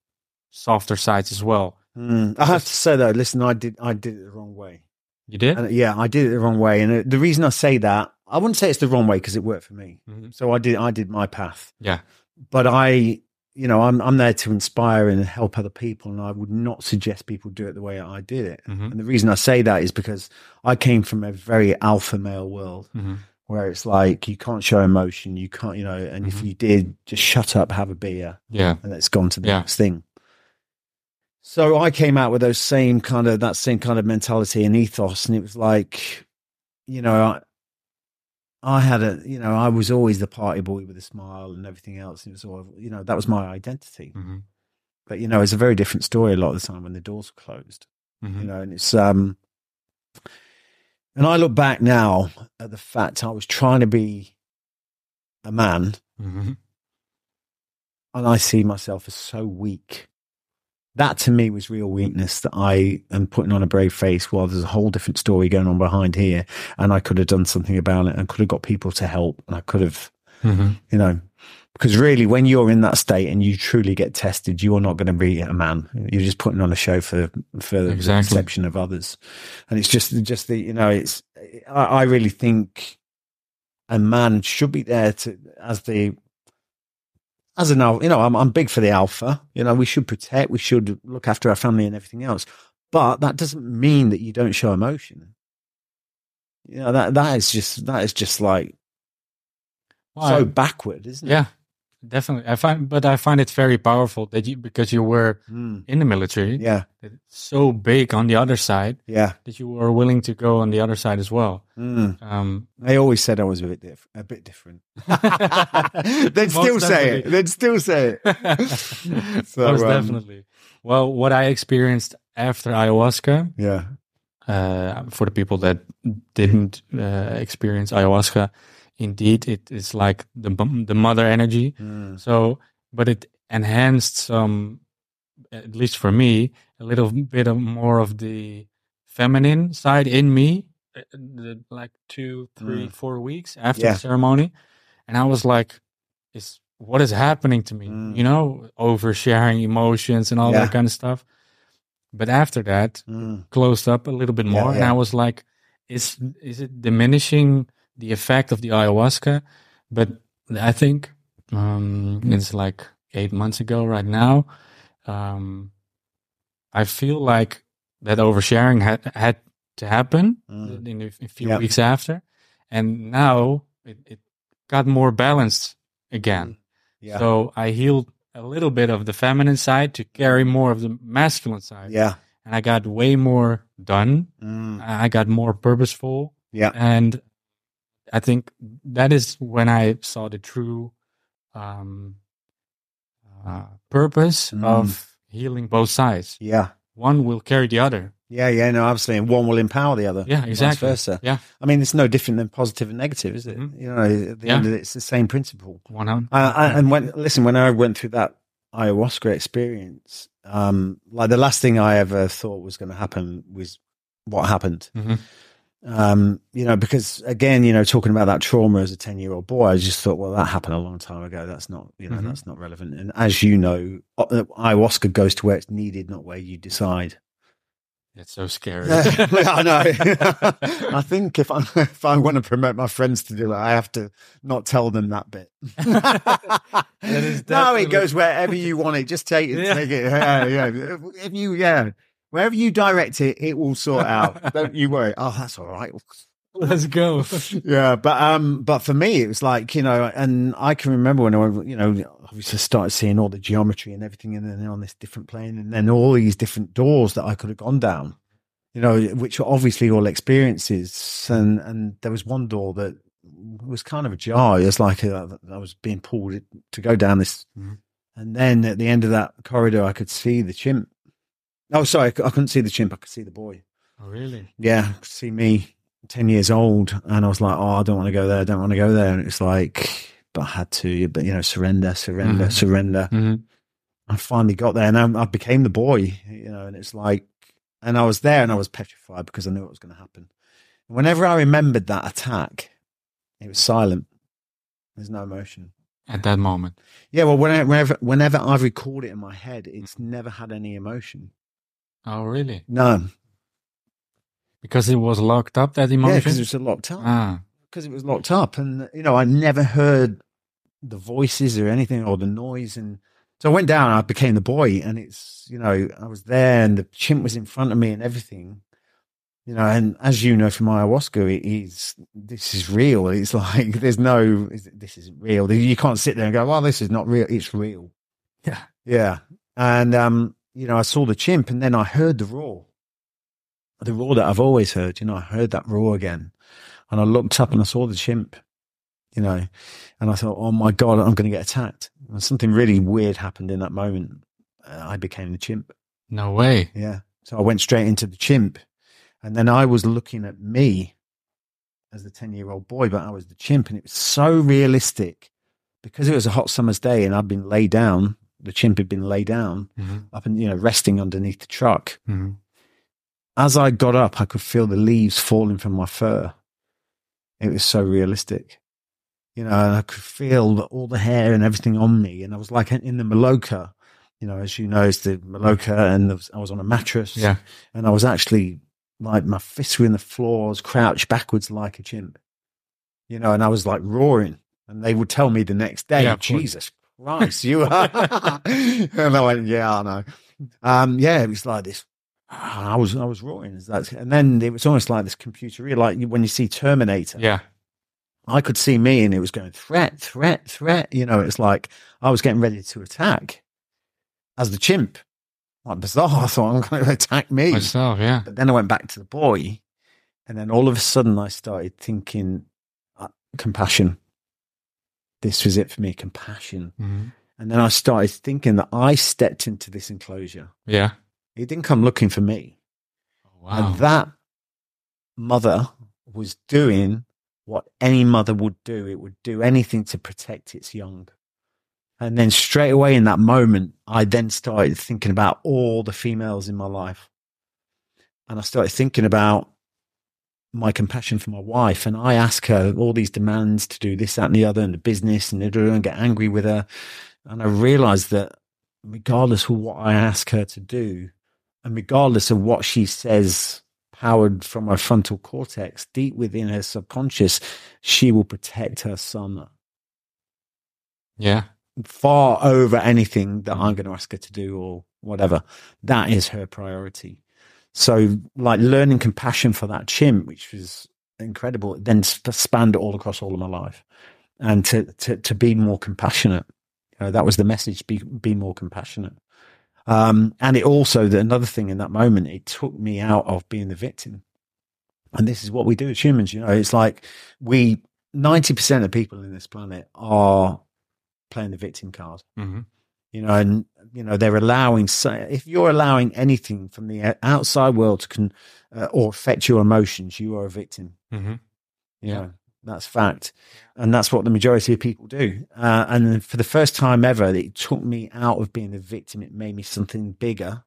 softer sides as well. Mm. I have to say though, listen, I did I did it the wrong way. You did? And, yeah, I did it the wrong way, and uh, the reason I say that. I wouldn't say it's the wrong way because it worked for me. Mm-hmm. So I did, I did my path. Yeah. But I, you know, I'm, I'm there to inspire and help other people. And I would not suggest people do it the way I did it. Mm-hmm. And the reason I say that is because I came from a very alpha male world mm-hmm. where it's like, you can't show emotion. You can't, you know, and mm-hmm. if you did, just shut up, have a beer. Yeah. And let's go on to the yeah. next thing. So I came out with those same kind of, that same kind of mentality and ethos. And it was like, you know, I, I had a, you know, I was always the party boy with a smile and everything else. It was all, you know, that was my identity. Mm-hmm. But, you know, it's a very different story a lot of the time when the doors were closed, mm-hmm. you know, and it's, um, and I look back now at the fact I was trying to be a man mm-hmm. and I see myself as so weak That to me was real weakness, that I am putting on a brave face while there's a whole different story going on behind here, and I could have done something about it and could have got people to help, and I could have, mm-hmm. you know, because really when you're in that state and you truly get tested, you're not going to be a man. You're just putting on a show for, for the exactly. perception of others. And it's just, just the, you know, it's, I, I really think a man should be there to, as the, As an alpha, you know, I'm, I'm big for the alpha. You know, we should protect, we should look after our family and everything else. But that doesn't mean that you don't show emotion. You know, that that is just that is just like well, so I, backward, isn't yeah, it? Yeah, definitely. I find, but I find it very powerful that you, because you were mm. in the military. Yeah, so big on the other side. Yeah, that you were willing to go on the other side as well. Mm. Um, they always said I was a bit diff- a bit different. They'd still say it. They'd still say it. So, Most um, definitely. Well, what I experienced after ayahuasca. Yeah. Uh, for the people that didn't uh, experience ayahuasca, indeed, it is like the the mother energy. Mm. So, but it enhanced some, at least for me, a little bit of more of the feminine side in me. The, like two, three, mm. four weeks after yeah. the ceremony, and I was like, "Is what is happening to me?" Mm. You know, oversharing emotions and all yeah. that kind of stuff. But after that, mm. closed up a little bit more, yeah, yeah. and I was like, "Is is it diminishing the effect of the ayahuasca?" But I think um, mm. it's like eight months ago. Right now, um, I feel like that oversharing had had. to happen mm. in a few yep. weeks after, and now it, it got more balanced again. Yeah. So I healed a little bit of the feminine side to carry more of the masculine side. Yeah. And I got way more done. Mm. I got more purposeful. Yeah. And I think that is when I saw the true um, uh, purpose mm. of healing both sides. Yeah. One will carry the other. Yeah, yeah, no, absolutely. And one will empower the other. Yeah, exactly. Vice versa. Yeah. I mean, it's no different than positive and negative, is it? Mm-hmm. You know, at the yeah. end of it, it's the same principle. One on. Uh, I, and when, listen, when I went through that ayahuasca experience, um, like the last thing I ever thought was going to happen was what happened. Mm-hmm. Um, you know, because again, you know, talking about that trauma as a ten-year-old boy, I just thought, well, that happened a long time ago. That's not, you know, mm-hmm. that's not relevant. And as you know, ayahuasca goes to where it's needed, not where you decide. It's so scary. Yeah, I know. I think if I if I want to promote my friends to do it, I have to not tell them that bit. It is definitely... No, it goes wherever you want it. Just take it. Yeah. Take it. Yeah, yeah. If you, yeah, wherever you direct it, it will sort out. Don't you worry. Oh, that's all right. Let's go. Yeah, but um, but for me, it was like, you know, and I can remember when I, you know, obviously started seeing all the geometry and everything, and then on this different plane, and then all these different doors that I could have gone down, you know, which were obviously all experiences, and and there was one door that was kind of ajar. It was like a, I was being pulled to go down this, mm-hmm. and then at the end of that corridor, I could see the chimp. Oh, sorry, I couldn't see the chimp. I could see the boy. Oh, really? Yeah, I could see me. ten years old, and I was like, oh, I don't want to go there, I don't want to go there. And it's like, but I had to, but you know, surrender, surrender, mm-hmm. surrender. Mm-hmm. I finally got there, and I, I became the boy, you know, and it's like, and I was there and I was petrified because I knew what was going to happen. And whenever I remembered that attack, it was silent. There's no emotion. At that moment. Yeah, well, whenever, whenever I've recalled it in my head, it's never had any emotion. Oh, really? No. Because it was locked up, that emotion? Yeah, because it was locked up. Ah. Because it was locked up. And, you know, I never heard the voices or anything or the noise. And so I went down and I became the boy. And it's, you know, I was there and the chimp was in front of me and everything. You know, and as you know from ayahuasca, it is, this is real. It's like, there's no, this isn't real. You can't sit there and go, well, this is not real. It's real. Yeah. Yeah. And, um, you know, I saw the chimp and then I heard the roar. The roar that I've always heard, you know, I heard that roar again. And I looked up and I saw the chimp, you know, and I thought, oh my God, I'm going to get attacked. And something really weird happened in that moment. Uh, I became the chimp. No way. Yeah. So I went straight into the chimp. And then I was looking at me as the ten-year-old boy, but I was the chimp. And it was so realistic because it was a hot summer's day and I'd been laid down the chimp had been lay down, mm-hmm. up and, you know, resting underneath the truck. Mm-hmm. As I got up, I could feel the leaves falling from my fur. It was so realistic. You know, and I could feel all the hair and everything on me. And I was like in the maloka, you know, as you know, it's the maloka, and was, I was on a mattress. Yeah. And I was actually like, my fists were in the floors, crouched backwards like a chimp, you know, and I was like roaring. And they would tell me the next day, yeah, Jesus Christ, you are. And I went, yeah, I know. Um, yeah, it was like this. I was, I was roaring. And then it was almost like this computer, like when you see Terminator. Yeah. I could see me and it was going threat, threat, threat. You know, it's like I was getting ready to attack as the chimp. Like bizarre. I thought, I'm going to attack me. Myself, yeah. But then I went back to the boy. And then all of a sudden I started thinking, uh, compassion. This was it for me, compassion. Mm-hmm. And then I started thinking that I stepped into this enclosure. Yeah. He didn't come looking for me. Wow. And that mother was doing what any mother would do. It would do anything to protect its young. And then straight away in that moment, I then started thinking about all the females in my life. And I started thinking about my compassion for my wife. And I asked her all these demands to do this, that, and the other, and the business, and, and get angry with her. And I realized that regardless of what I ask her to do, and regardless of what she says, powered from her frontal cortex, deep within her subconscious, she will protect her son. Yeah. Far over anything that I'm going to ask her to do or whatever. That is her priority. So like learning compassion for that chimp, which was incredible, it then spanned it all across all of my life. And to, to, to be more compassionate. You know, that was the message, be, be more compassionate. Um, and it also, the, another thing in that moment, it took me out of being the victim. And this is what we do as humans, you know, it's like we, ninety percent of people in this planet are playing the victim card, mm-hmm. you know, and, you know, they're allowing, if you're allowing anything from the outside world to con, uh, or affect your emotions, you are a victim, mm-hmm. you know. That's fact. And that's what the majority of people do. Uh, and for the first time ever, it took me out of being the victim. It made me something bigger,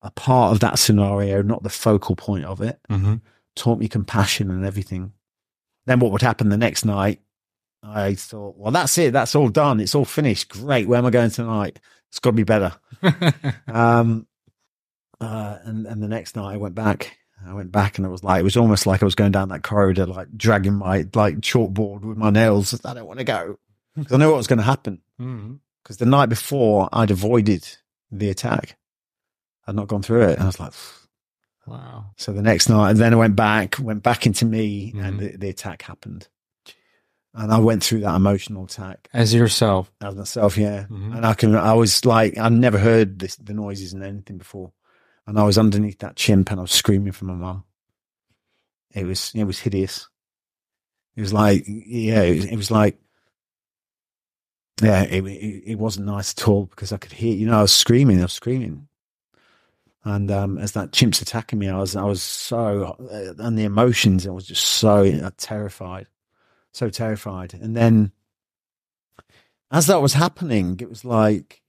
a part of that scenario, not the focal point of it. Mm-hmm. Taught me compassion and everything. Then what would happen the next night? I thought, well, that's it. That's all done. It's all finished. Great. Where am I going tonight? It's got to be better. um, uh, and, and the next night I went back. I went back and I was like, it was almost like I was going down that corridor, like dragging my like chalkboard with my nails. I don't want to go because I know what was going to happen. Because mm-hmm. the night before I'd avoided the attack. I'd not gone through it. And I was like, wow. So the next night, and then I went back, went back into me mm-hmm. and the, the attack happened. And I went through that emotional attack. As yourself. As myself, yeah. Mm-hmm. And I can, I was like, I'd never heard this, the noises and anything before. And I was underneath that chimp and I was screaming for my mum. It was, it was hideous. It was like, yeah, it was, it was like, yeah, it, it, it wasn't nice at all because I could hear, you know, I was screaming, I was screaming. And um, as that chimp's attacking me, I was, I was so, and the emotions, I was just so uh, terrified, so terrified. And then as that was happening, it was like,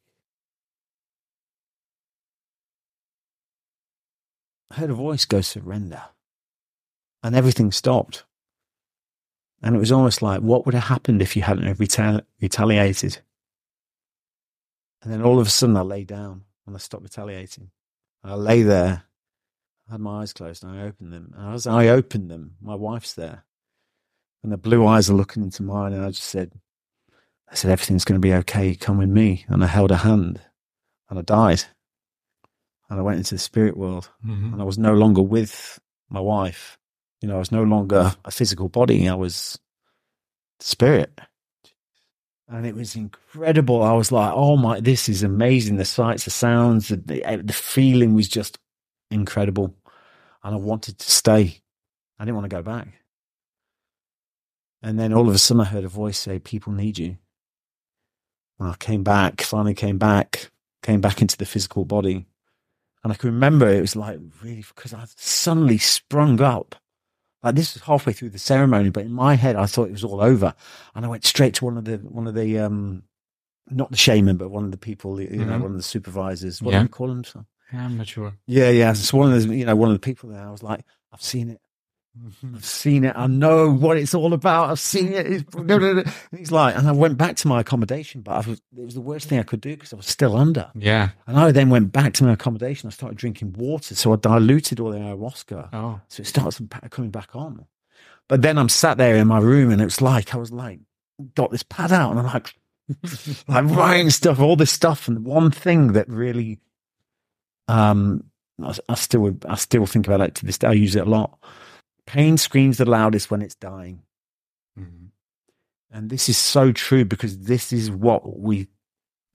I heard a voice go, surrender. And everything stopped. And it was almost like, what would have happened if you hadn't have retali- retaliated? And then all of a sudden I lay down and I stopped retaliating. And I lay there, I had my eyes closed and I opened them. And as I opened them, my wife's there. And the blue eyes are looking into mine and I just said, I said, everything's going to be okay, come with me. And I held her hand and I died. And I went into the spirit world mm-hmm. and I was no longer with my wife. You know, I was no longer a physical body. I was spirit. And it was incredible. I was like, oh my, this is amazing. The sights, the sounds, the, the, the feeling was just incredible. And I wanted to stay. I didn't want to go back. And then all of a sudden I heard a voice say, people need you. And I came back, finally came back, came back into the physical body. And I can remember it was like really, because I suddenly sprung up. Like this was halfway through the ceremony, but in my head, I thought it was all over. And I went straight to one of the, one of the, um, not the shaman, but one of the people, you mm-hmm. know, one of the supervisors. What yeah. do you call him? So? Yeah, I'm not sure. Yeah, yeah. It's one of those, you know, one of the people there. I was like, I've seen it. Mm-hmm. I've seen it. I know what it's all about. I've seen it. It's, blah, blah, blah. He's like, and I went back to my accommodation, but I was, it was the worst thing I could do because I was still under. Yeah. And I then went back to my accommodation. I started drinking water. So I diluted all the ayahuasca. Oh. So it starts coming back on. But then I'm sat there in my room and it was like, I was like, got this pad out and I'm like, like writing stuff, all this stuff. And one thing that really, um, I, I still, I still think about it to this day. I use it a lot. Pain screams the loudest when it's dying. Mm-hmm. And this is so true because this is what we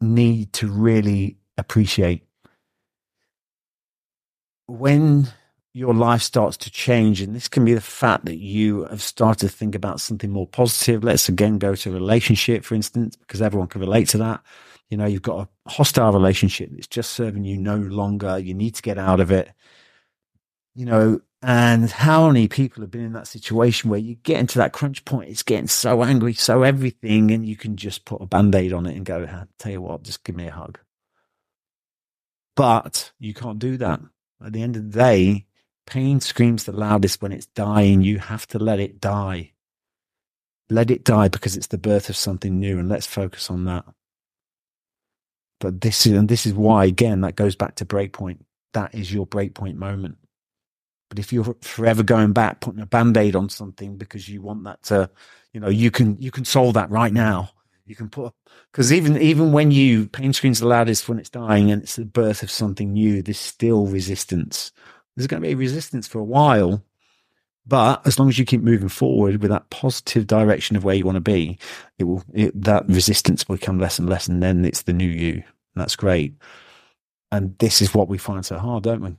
need to really appreciate. When your life starts to change, and this can be the fact that you have started to think about something more positive. Let's again go to a relationship, for instance, because everyone can relate to that. You know, you've got a hostile relationship that's just serving you no longer. You need to get out of it. You know, and how many people have been in that situation where you get into that crunch point, it's getting so angry, so everything, and you can just put a Band-Aid on it and go, I'll tell you what, just give me a hug. But you can't do that. At the end of the day, pain screams the loudest when it's dying. You have to let it die. Let it die because it's the birth of something new, and let's focus on that. But this is, and this is why, again, that goes back to breakpoint. That is your breakpoint moment. But if you're forever going back, putting a Band-Aid on something because you want that to, you know, you can you can solve that right now. You can put, because even even when you, pain screams the loudest when it's dying and it's the birth of something new, there's still resistance. There's going to be resistance for a while, but as long as you keep moving forward with that positive direction of where you want to be, it will it, that resistance will become less and less, and then it's the new you. And that's great. And this is what we find so hard, don't we?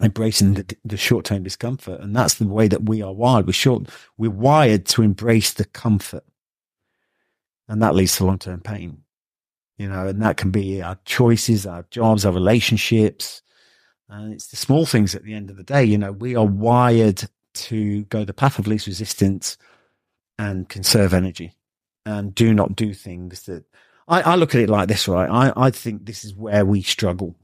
Embracing the, the short-term discomfort. And that's the way that we are wired. We're short, we're wired to embrace the comfort. And that leads to long-term pain, you know, and that can be our choices, our jobs, our relationships. And it's the small things at the end of the day. You know, we are wired to go the path of least resistance and conserve energy and do not do things that I, I look at it like this, right? I, I think this is where we struggle.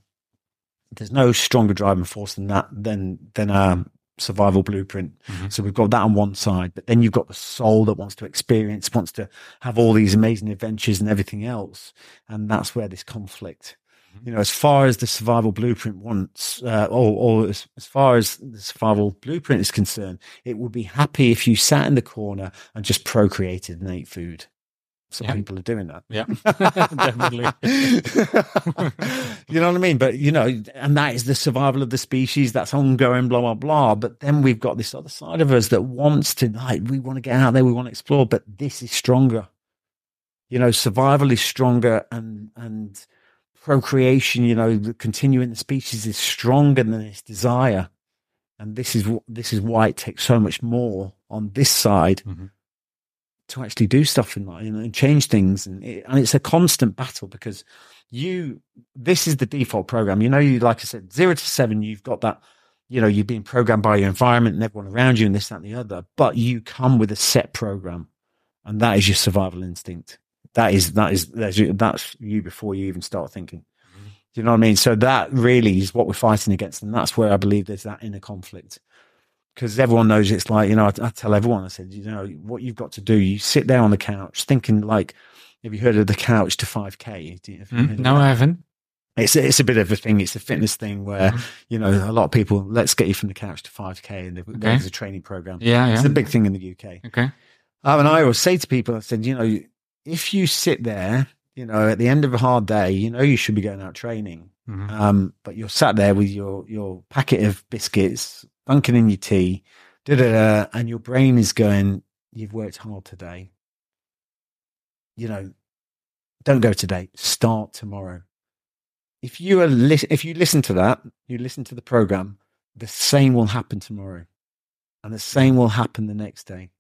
There's no stronger driving force than that, than than our survival blueprint. Mm-hmm. So we've got that on one side, but then you've got the soul that wants to experience, wants to have all these amazing adventures and everything else. And that's where this conflict, mm-hmm. you know, as far as the survival blueprint wants, uh, or, or as, as far as the survival blueprint is concerned, it would be happy if you sat in the corner and just procreated and ate food. Some yeah. people are doing that. Yeah, definitely. You know what I mean? But, you know, and that is the survival of the species. That's ongoing, blah, blah, blah. But then we've got this other side of us that wants to, like, we want to get out there, we want to explore, but this is stronger. You know, survival is stronger and, and procreation, you know, continuing the species is stronger than its desire. And this is, this is why it takes so much more on this side mm-hmm. to actually do stuff in life and change things. And, it, and it's a constant battle because you, this is the default program. You know, you, like I said, zero to seven, you've got that, you know, you've been programmed by your environment and everyone around you and this, that, and the other, but you come with a set program and that is your survival instinct. That is, that is, that's you, that's you before you even start thinking, mm-hmm. you know what I mean? So that really is what we're fighting against. And that's where I believe there's that inner conflict. Because everyone knows it's like, you know, I, I tell everyone, I said, you know, what you've got to do, you sit there on the couch thinking like, have you heard of the couch to five K? Do you, have you mm, no, I haven't. It's, it's a bit of a thing. It's a fitness thing where, mm. you know, a lot of people, let's get you from the couch to five K. And okay. there's a training program. Yeah, yeah. It's a big thing in the U K. Okay. Um, and I always say to people, I said, you know, if you sit there, you know, at the end of a hard day, you know, you should be going out training. Mm-hmm. Um, but you're sat there with your, your packet of biscuits, dunking in your tea, da da da, and your brain is going, you've worked hard today. You know, don't go today. Start tomorrow. If you are li- if you listen to that, you listen to the program, the same will happen tomorrow. And the same will happen the next day.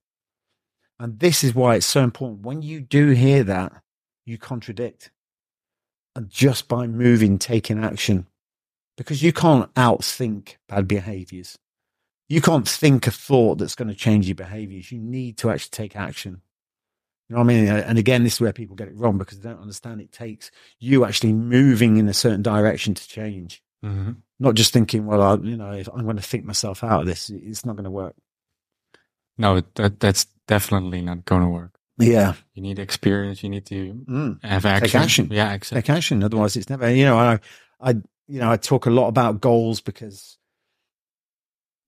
And this is why it's so important. When you do hear that, you contradict. And just by moving, taking action, because you can't outthink bad behaviors. You can't think a thought that's going to change your behaviors. You need to actually take action. You know what I mean? And again, this is where people get it wrong because they don't understand it takes you actually moving in a certain direction to change. Mm-hmm. Not just thinking, well, I, you know, if I'm going to think myself out of this, it's not going to work. No, that, that's definitely not going to work. Yeah. You need experience. You need to mm. have action. Take action. Yeah, exactly. Take action. Otherwise, it's never, you know, I, I, you know, I talk a lot about goals because,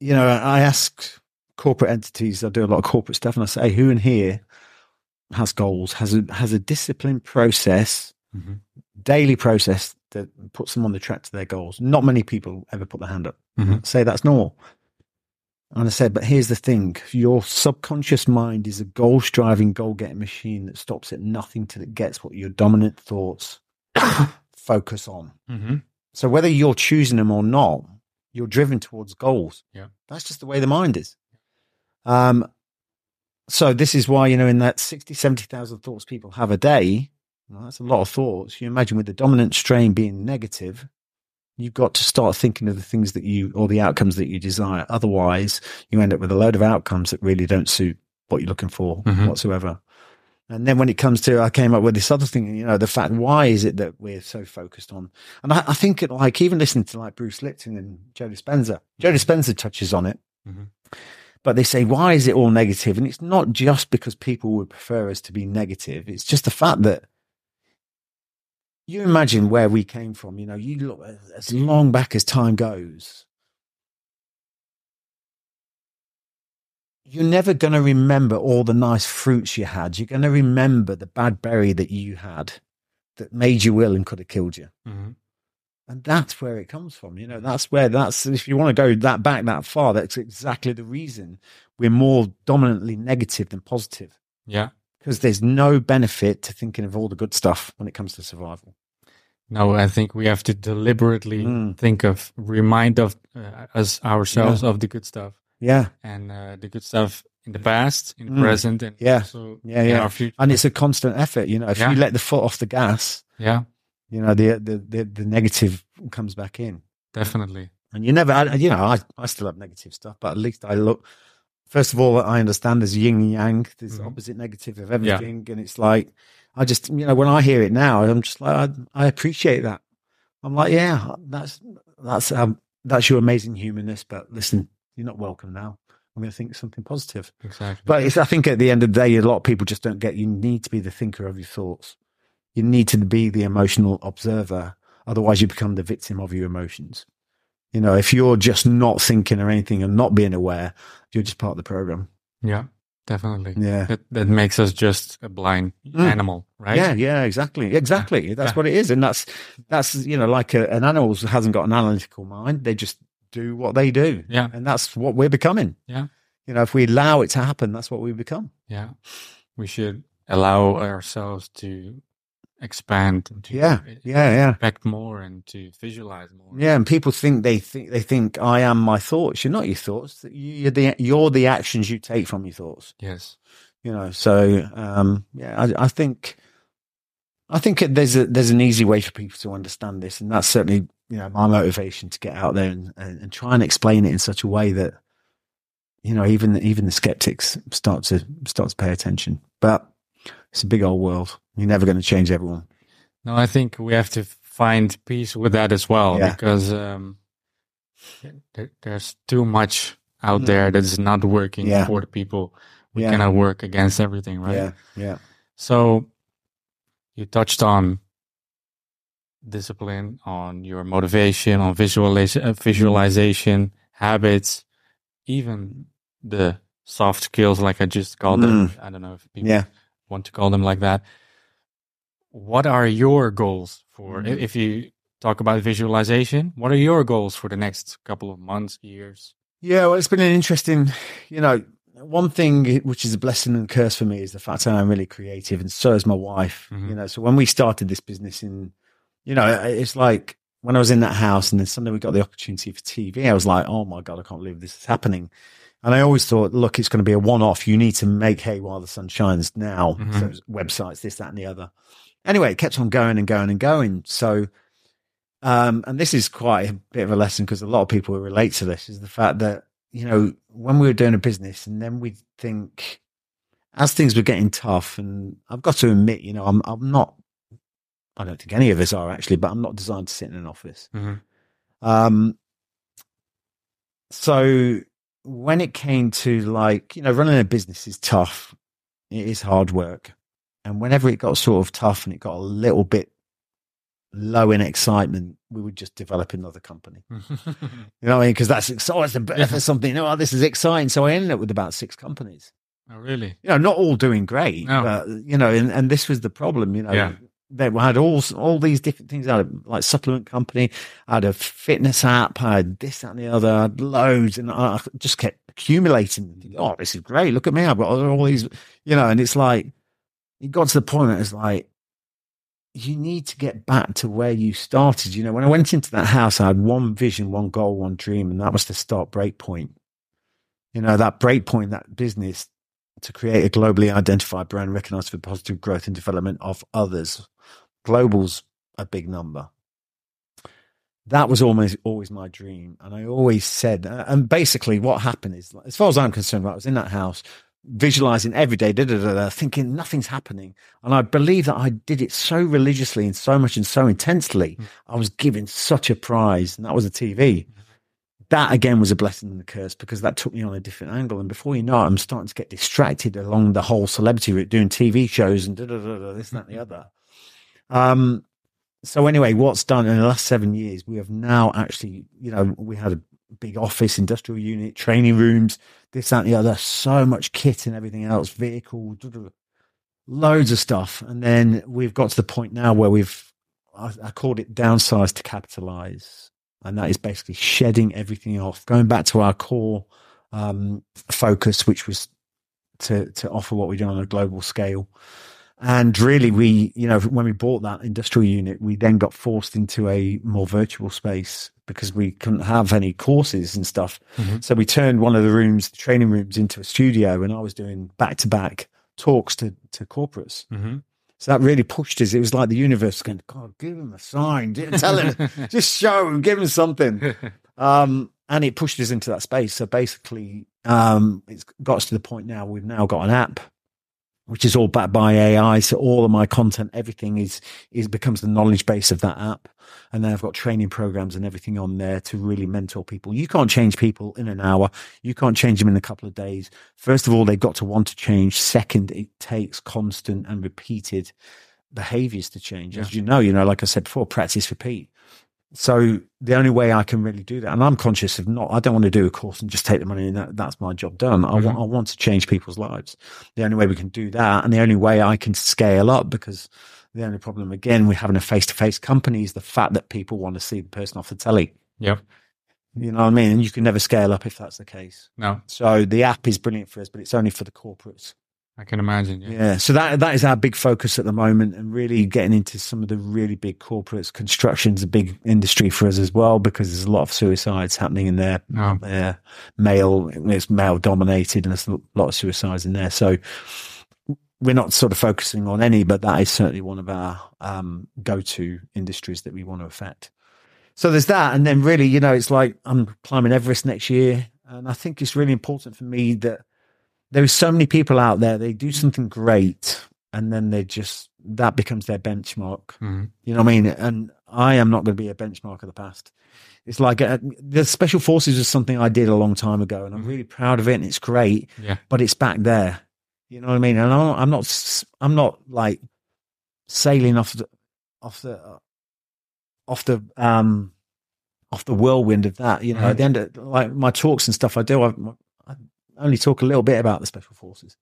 you know, I ask corporate entities, I do a lot of corporate stuff, and I say, hey, who in here has goals, has a, has a disciplined process, mm-hmm. daily process that puts them on the track to their goals? Not many people ever put their hand up. Mm-hmm. Say that's normal. And I said, but here's the thing. Your subconscious mind is a goal-striving, goal-getting machine that stops at nothing till it gets what your dominant thoughts focus on. Mm-hmm. So whether you're choosing them or not, you're driven towards goals. Yeah, that's just the way the mind is. Um, so this is why, you know, in that sixty, seventy thousand thoughts people have a day, well, that's a lot of thoughts. You imagine with the dominant strain being negative, you've got to start thinking of the things that you, or the outcomes that you desire. Otherwise, you end up with a load of outcomes that really don't suit what you're looking for mm-hmm. whatsoever. And then when it comes to, I came up with this other thing, you know, the fact, why is it that we're so focused on? And I, I think it, like, even listening to like Bruce Lipton and Joe Dispenza, Joe Dispenza touches on it, mm-hmm. but they say, why is it all negative? And it's not just because people would prefer us to be negative. It's just the fact that you imagine where we came from, you know, you look as long back as time goes. You're never going to remember all the nice fruits you had. You're going to remember the bad berry that you had that made you ill and could have killed you. Mm-hmm. And that's where it comes from. You know, that's where that's, if you want to go that back that far, that's exactly the reason we're more dominantly negative than positive. Yeah. Because there's no benefit to thinking of all the good stuff when it comes to survival. No, I think we have to deliberately mm. think of, remind of uh, us ourselves yeah. of the good stuff. Yeah. And uh, the good stuff in the past, in the mm. present, and yeah. also yeah, in yeah. our future. And it's a constant effort, you know, if yeah. you let the foot off the gas, yeah, you know, the, the, the, the negative comes back in. Definitely. And you never, I, you know, I, I still have negative stuff, but at least I look. First of all, I understand there's yin and yang, there's mm-hmm. opposite negative of everything. Yeah. And it's like, I just, you know, when I hear it now, I'm just like, I, I appreciate that. I'm like, yeah, that's, that's, um, that's your amazing humanness, but listen, you're not welcome now. I'm going to think something positive. Exactly. But it's, I think at the end of the day, a lot of people just don't get, you need to be the thinker of your thoughts. You need to be the emotional observer. Otherwise you become the victim of your emotions. You know, if you're just not thinking or anything and not being aware, you're just part of the program. Yeah, definitely. Yeah. That, that makes us just a blind mm. animal, right? Yeah, yeah, exactly. Exactly. That's yeah. what it is. And that's, that's you know, like a, an animal hasn't got an analytical mind. They just do what they do. Yeah. And that's what we're becoming. Yeah. You know, if we allow it to happen, that's what we become. Yeah. We should allow ourselves to expand and to yeah yeah yeah expect more and to visualize more. Yeah. And people think they think they think I am my thoughts. You're not your thoughts. You're the you're the actions you take from your thoughts. Yes. You know, so um yeah i, I think i think there's a there's an easy way for people to understand this, and that's certainly, you know, my motivation to get out there and, and, and try and explain it in such a way that, you know, even even the skeptics start to start to pay attention. But it's a big old world. You're never going to change everyone. No, I think we have to find peace with that as well, yeah. because um, there, there's too much out there that is not working yeah. for the people. We yeah. cannot work against everything, right? Yeah, yeah. So you touched on discipline, on your motivation, on visualiz- uh, visualization, habits, even the soft skills, like I just called mm. them. I don't know if people... Yeah. want to call them like that. What are your goals for, mm-hmm. if you talk about visualization, what are your goals for the next couple of months, years? Yeah, well, it's been an interesting, you know, one thing which is a blessing and curse for me is the fact that I'm really creative, and so is my wife, mm-hmm. you know. So when we started this business in, you know, it's like when I was in that house and then suddenly we got the opportunity for T V, I was like, oh my God, I can't believe this is happening. And I always thought, look, it's going to be a one-off. You need to make hay while the sun shines now. Mm-hmm. So websites, this, that, and the other. Anyway, it kept on going and going and going. So, um, and this is quite a bit of a lesson because a lot of people relate to this, is the fact that, you know, when we were doing a business and then we think as things were getting tough, and I've got to admit, you know, I'm, I'm not, I don't think any of us are actually, but I'm not designed to sit in an office. Mm-hmm. Um, so when it came to, like, you know, running a business is tough. It is hard work. And whenever it got sort of tough and it got a little bit low in excitement, we would just develop another company. You know what I mean? Because that's exciting. But for something, oh, this is exciting. So I ended up with about six companies. Oh, really? You know, not all doing great, no. But, you know, and, and this was the problem, you know. Yeah. They had all all these different things. I had a, like, supplement company, I had a fitness app, I had this, that, and the other, I had loads, and I just kept accumulating. Oh, this is great. Look at me. I've got all these, you know, and it's like, it got to the point that it's like, you need to get back to where you started. You know, when I went into that house, I had one vision, one goal, one dream, and that was to start Breakpoint. You know, that Breakpoint, that business, to create a globally identified brand recognized for positive growth and development of others. Global's a big number. That was almost always my dream. And I always said, and basically what happened is, as far as I'm concerned, I was in that house visualizing every day, da, da, da, da, thinking nothing's happening. And I believe that I did it so religiously and so much and so intensely. Mm. I was given such a prize, and that was a T V. That again was a blessing and a curse, because that took me on a different angle. And before you know it, I'm starting to get distracted along the whole celebrity route, doing T V shows and da, da, da, da, this, that, and the other. Um, so anyway, what's done in the last seven years, we have now actually, you know, we had a big office, industrial unit, training rooms, this, that, and the other, so much kit and everything else, vehicle, da, da, da, loads of stuff. And then we've got to the point now where we've, I, I called it downsize to capitalize. And that is basically shedding everything off, going back to our core um, focus, which was to, to offer what we do on a global scale. And really, we, you know, when we bought that industrial unit, we then got forced into a more virtual space because we couldn't have any courses and stuff. Mm-hmm. So we turned one of the rooms, the training rooms, into a studio, and I was doing back-to-back talks to, to corporates. Mm-hmm. So that really pushed us. It was like the universe going, God, give him a sign. Tell him, just show him, give him something. Um, and it pushed us into that space. So basically, um, it's got us to the point now, we've now got an app, which is all backed by A I. So all of my content, everything is, is becomes the knowledge base of that app. And then I've got training programs and everything on there to really mentor people. You can't change people in an hour. You can't change them in a couple of days. First of all, they've got to want to change. Second, it takes constant and repeated behaviors to change. As yeah. you know, you know, like I said before, practice, repeat. So the only way I can really do that, and I'm conscious of not, I don't want to do a course and just take the money and that, that's my job done. I, mm-hmm. want, I want to change people's lives. The only way we can do that, and the only way I can scale up, because the only problem, again, with having a face-to-face company is the fact that people want to see the person off the telly. Yeah. You know what I mean? And you can never scale up if that's the case. No. So the app is brilliant for us, but it's only for the corporates. I can imagine. Yeah. yeah. So that that is our big focus at the moment, and really getting into some of the really big corporates. Construction's a big industry for us as well, because there's a lot of suicides happening in there. Oh. Uh, male, it's male dominated, and there's a lot of suicides in there. So we're not sort of focusing on any, but that is certainly one of our um, go-to industries that we want to affect. So there's that. And then really, you know, it's like I'm climbing Everest next year. And I think it's really important for me that there are so many people out there, they do something great, and then they just, that becomes their benchmark. Mm-hmm. You know what I mean? And I am not going to be a benchmark of the past. It's like a, the Special Forces was something I did a long time ago, and I'm really proud of it, and it's great, yeah. but it's back there. You know what I mean? And I'm not, I'm not like sailing off the, off the, off the, um, off the whirlwind of that. You know, mm-hmm. at the end of like my talks and stuff I do, I, I only talk a little bit about the Special Forces.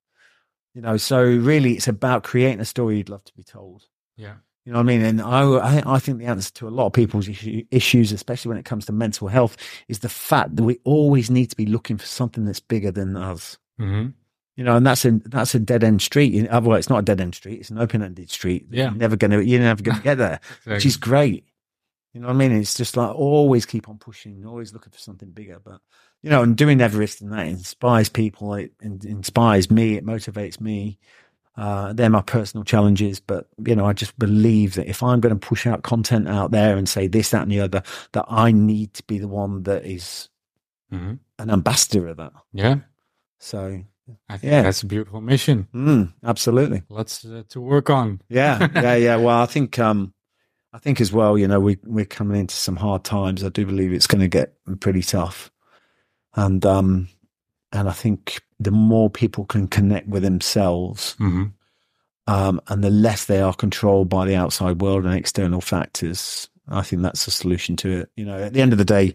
You know, so really it's about creating a story you'd love to be told. Yeah. You know what I mean? And I, I think the answer to a lot of people's issues, especially when it comes to mental health, is the fact that we always need to be looking for something that's bigger than us. Mm-hmm. You know, and that's a that's a dead end street. Otherwise, it's not a dead end street; it's an open ended street. Yeah, you're never gonna you're never gonna get there, exactly. Which is great. You know what I mean? It's just like always keep on pushing, always looking for something bigger. But you know, and doing Everest and that inspires people. It, it inspires me. It motivates me. Uh, they're my personal challenges, but you know, I just believe that if I'm going to push out content out there and say this, that, and the other, that I need to be the one that is mm-hmm. an ambassador of that. Yeah. So. I think yeah. that's a beautiful mission. Mm, absolutely. Lots uh, to work on. Yeah, yeah, yeah. Well, I think um, I think as well, you know, we, we're coming into some hard times. I do believe it's going to get pretty tough. And um, and I think the more people can connect with themselves mm-hmm. um, and the less they are controlled by the outside world and external factors, I think that's the solution to it. You know, at the end of the day,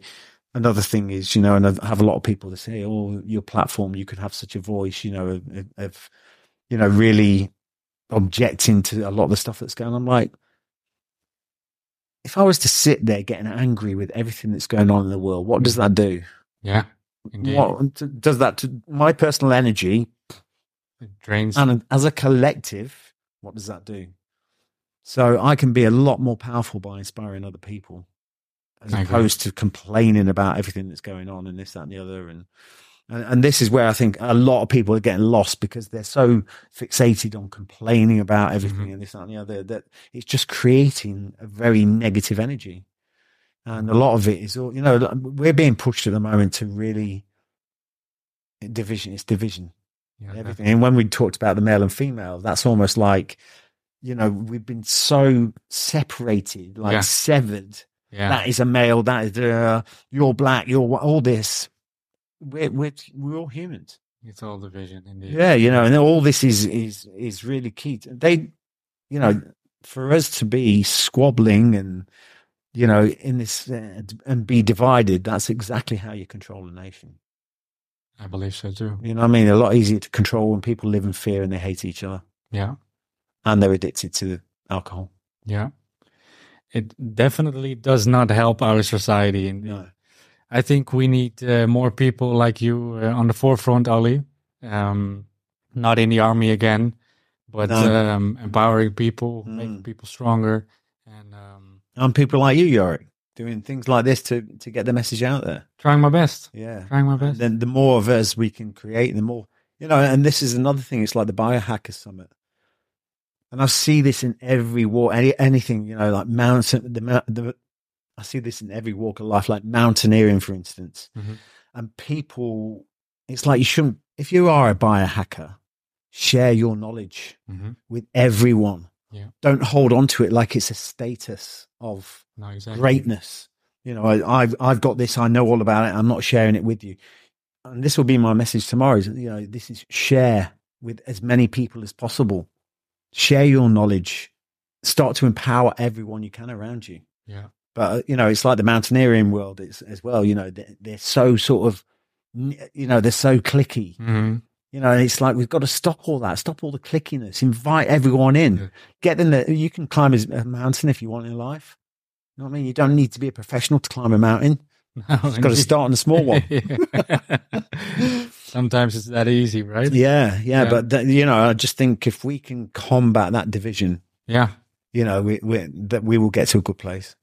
another thing is, you know, and I have a lot of people that say, oh, your platform, you could have such a voice, you know, of, of, you know, really objecting to a lot of the stuff that's going on. I'm like, if I was to sit there getting angry with everything that's going on in the world, what does that do? Yeah. Indeed. What does that to my personal energy? It drains. And as a collective, what does that do? So I can be a lot more powerful by inspiring other people, as opposed to complaining about everything that's going on and this, that, and the other. And, and and this is where I think a lot of people are getting lost, because they're so fixated on complaining about everything mm-hmm. and this, that, and the other, that it's just creating a very negative energy. And a lot of it is, all you know, we're being pushed at the moment to really division. It's division. Yeah, and everything. And when we talked about the male and female, that's almost like, you know, we've been so separated, like yeah. severed. Yeah. That is a male. That is uh, you're black. You're all this. We're we're we're all humans. It's all division, indeed. Yeah, you know, and all this is is is really key. They, you know, for us to be squabbling and, you know, in this uh, and be divided. That's exactly how you control a nation. I believe so too. You know, what I mean, a lot easier to control when people live in fear and they hate each other. Yeah, and they're addicted to alcohol. Yeah. It definitely does not help our society. And no. I think we need uh, more people like you uh, on the forefront, Ollie. Um, not in the army again, but no. um, empowering people, mm. making people stronger. And um, and people like you, Yorick, doing things like this to, to get the message out there. Trying my best. Yeah. Trying my best. And then the more of us we can create, the more, you know, and this is another thing. It's like the Biohacker Summit. And I see this in every walk, any, anything, you know, like mountain, the, the, I see this in every walk of life, like mountaineering, for instance. Mm-hmm. And people, it's like you shouldn't, if you are a biohacker, share your knowledge mm-hmm. with everyone. Yeah. Don't hold on to it like it's a status of no, exactly. greatness. You know, I, I've, I've got this, I know all about it, I'm not sharing it with you. And this will be my message tomorrow is, you know, this is share with as many people as possible. Share your knowledge, start to empower everyone you can around you. Yeah. But, you know, it's like the mountaineering world it's, as well, you know, they're, they're so sort of, you know, they're so clicky, mm-hmm. you know, and it's like, we've got to stop all that, stop all the clickiness, invite everyone in, yeah. get them there. You can climb a mountain if you want in life. You know what I mean? You don't need to be a professional to climb a mountain. No, You've indeed. got to start on a small one. Sometimes it's that easy, right? Yeah, yeah. yeah. But th- you know, I just think if we can combat that division, yeah, you know, we we that we will get to a good place.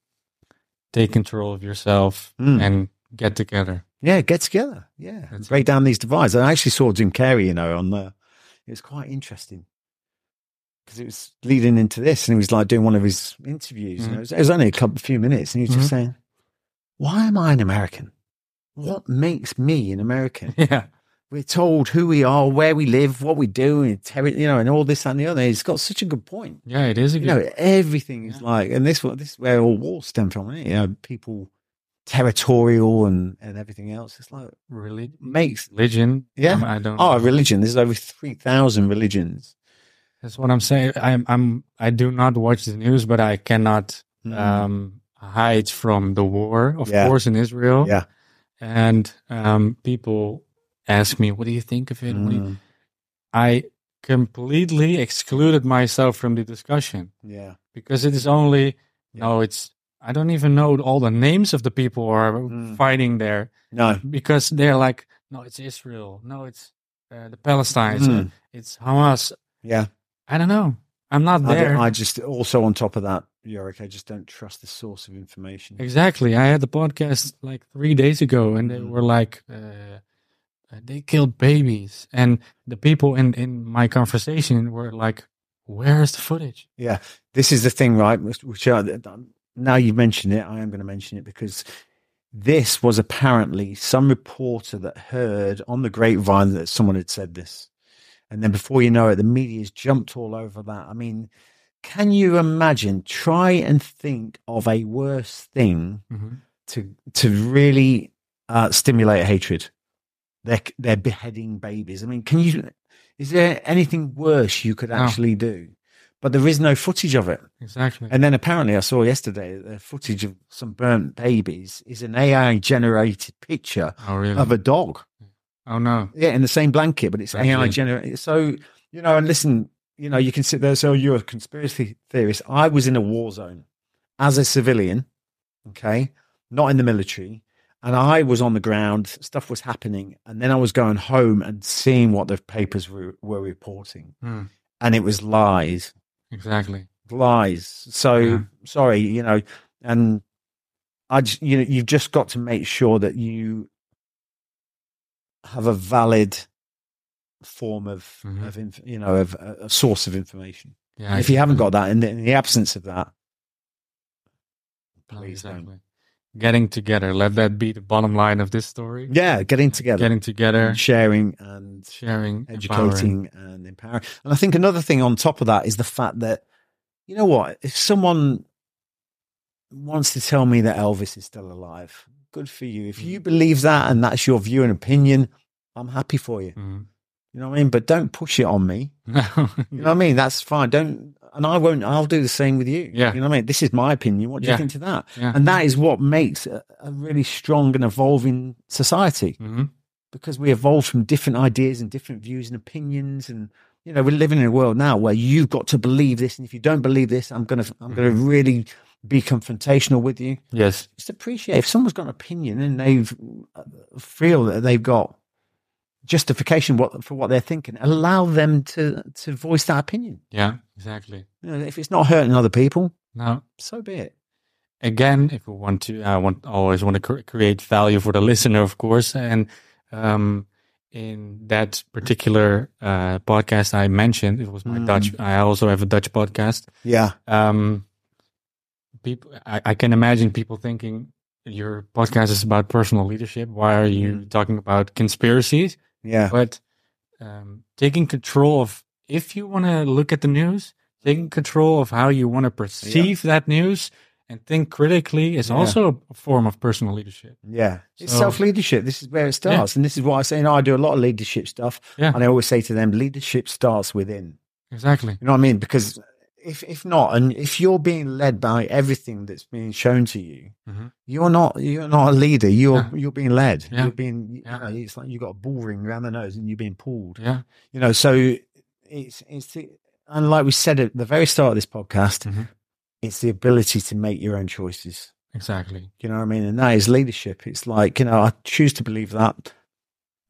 Take control of yourself mm. and get together. Yeah, get together. Yeah, That's break it. down these divides. I actually saw Jim Carrey, you know, on the. It was quite interesting because it was leading into this, and he was like doing one of his interviews. Mm. And it was, it was only a couple, few minutes, and he was mm-hmm. just saying, "Why am I an American? What makes me an American?" Yeah. We're told who we are, where we live, what we do, and terri- you know, and all this and the other. It's got such a good point. Yeah, it is. A good... You know, everything is yeah. like, and this this is where all wars stem from, isn't it? You know, people territorial and, and everything else. It's like really makes religion. Yeah, um, I don't. Oh, religion. There's over three thousand religions. That's what I'm saying. I'm I'm I do not watch the news, but I cannot mm. um, hide from the war, of yeah. course, in Israel. Yeah, and um, people. Ask me, what do you think of it? Mm. I completely excluded myself from the discussion. Yeah. Because it is only, yeah. no, it's, I don't even know all the names of the people who are mm. fighting there. No. Because they're like, no, it's Israel. No, it's uh, the Palestinians. Mm. It's Hamas. Yeah. I don't know. I'm not I there. I just, also on top of that, Yorick, I just don't trust the source of information. Exactly. I had the podcast like three days ago and they mm. were like, uh, they killed babies, and the people in, in my conversation were like, "Where is the footage?" Yeah, this is the thing, right? Which, which are, now you mentioned it, I am going to mention it because This was apparently some reporter that heard on the grapevine that someone had said this. And then before you know it, the media's jumped all over that. I mean, can you imagine? Try and think of a worse thing mm-hmm. to to really uh, stimulate hatred. They're, they're beheading babies. I mean, can you? Is there anything worse you could actually no. do? But there is no footage of it. Exactly. And then apparently I saw yesterday that the footage of some burnt babies is an A I-generated picture oh, really? of a dog. Oh, no. Yeah, in the same blanket, but it's A I-generated. So, you know, and listen, you know, you can sit there and say, oh, you're a conspiracy theorist. I was in a war zone as a civilian, okay, not in the military, and I was on the ground, stuff was happening, and then I was going home and seeing what the papers were, were reporting, mm. and it was lies. Exactly. Lies. So yeah. sorry, you know, and I just, you know, you've just got to make sure that you have a valid form of, mm-hmm. of inf- you know, of uh, a source of information. Yeah. And if you haven't got that, in the, in the absence of that, please exactly. don't. Getting together. Let that be the bottom line of this story. Yeah, getting together. Getting together. And sharing and sharing, educating empowering. and empowering. And I think another thing on top of that is the fact that, you know what, if someone wants to tell me that Elvis is still alive, good for you. If you believe that and that's your view and opinion, I'm happy for you. Mm-hmm. You know what I mean? But don't push it on me. No. You know what I mean? That's fine. Don't, and I won't, I'll do the same with you. Yeah. You know what I mean? This is my opinion. What do yeah. you think to that? Yeah. And that is what makes a, a really strong and evolving society mm-hmm. because we evolve from different ideas and different views and opinions. And, you know, we're living in a world now where you've got to believe this. And if you don't believe this, I'm going to, I'm mm-hmm. going to really be confrontational with you. Yes. Just appreciate if someone's got an opinion and they've feel that they've got justification what for what they're thinking, allow them to to voice that opinion. Yeah, exactly. You know, if it's not hurting other people, no, so be it. Again, if we want to i want always want to cr- create value for the listener, of course, and um in that particular uh podcast I mentioned, it was my mm. Dutch, I also have a Dutch podcast. Yeah. um people i, I can imagine people thinking your podcast is about personal leadership, why are you mm. talking about conspiracies? Yeah. But um, taking control of, if you want to look at the news, taking control of how you want to perceive yeah. that news and think critically is yeah. also a form of personal leadership. Yeah. So, it's self-leadership. This is where it starts. Yeah. And this is why I say, you know, I do a lot of leadership stuff. Yeah. And I always say to them, leadership starts within. Exactly. You know what I mean? Because if if not, and if you're being led by everything that's being shown to you, mm-hmm. you're not you're not a leader. You're yeah. you're being led. Yeah. You're being. Yeah. You know, it's like you got a bull ring around the nose and you're being pulled. Yeah. You know. So it's it's the, and like we said at the very start of this podcast, mm-hmm. it's the ability to make your own choices. Exactly. You know what I mean? And that is leadership. It's like, you know, I choose to believe that.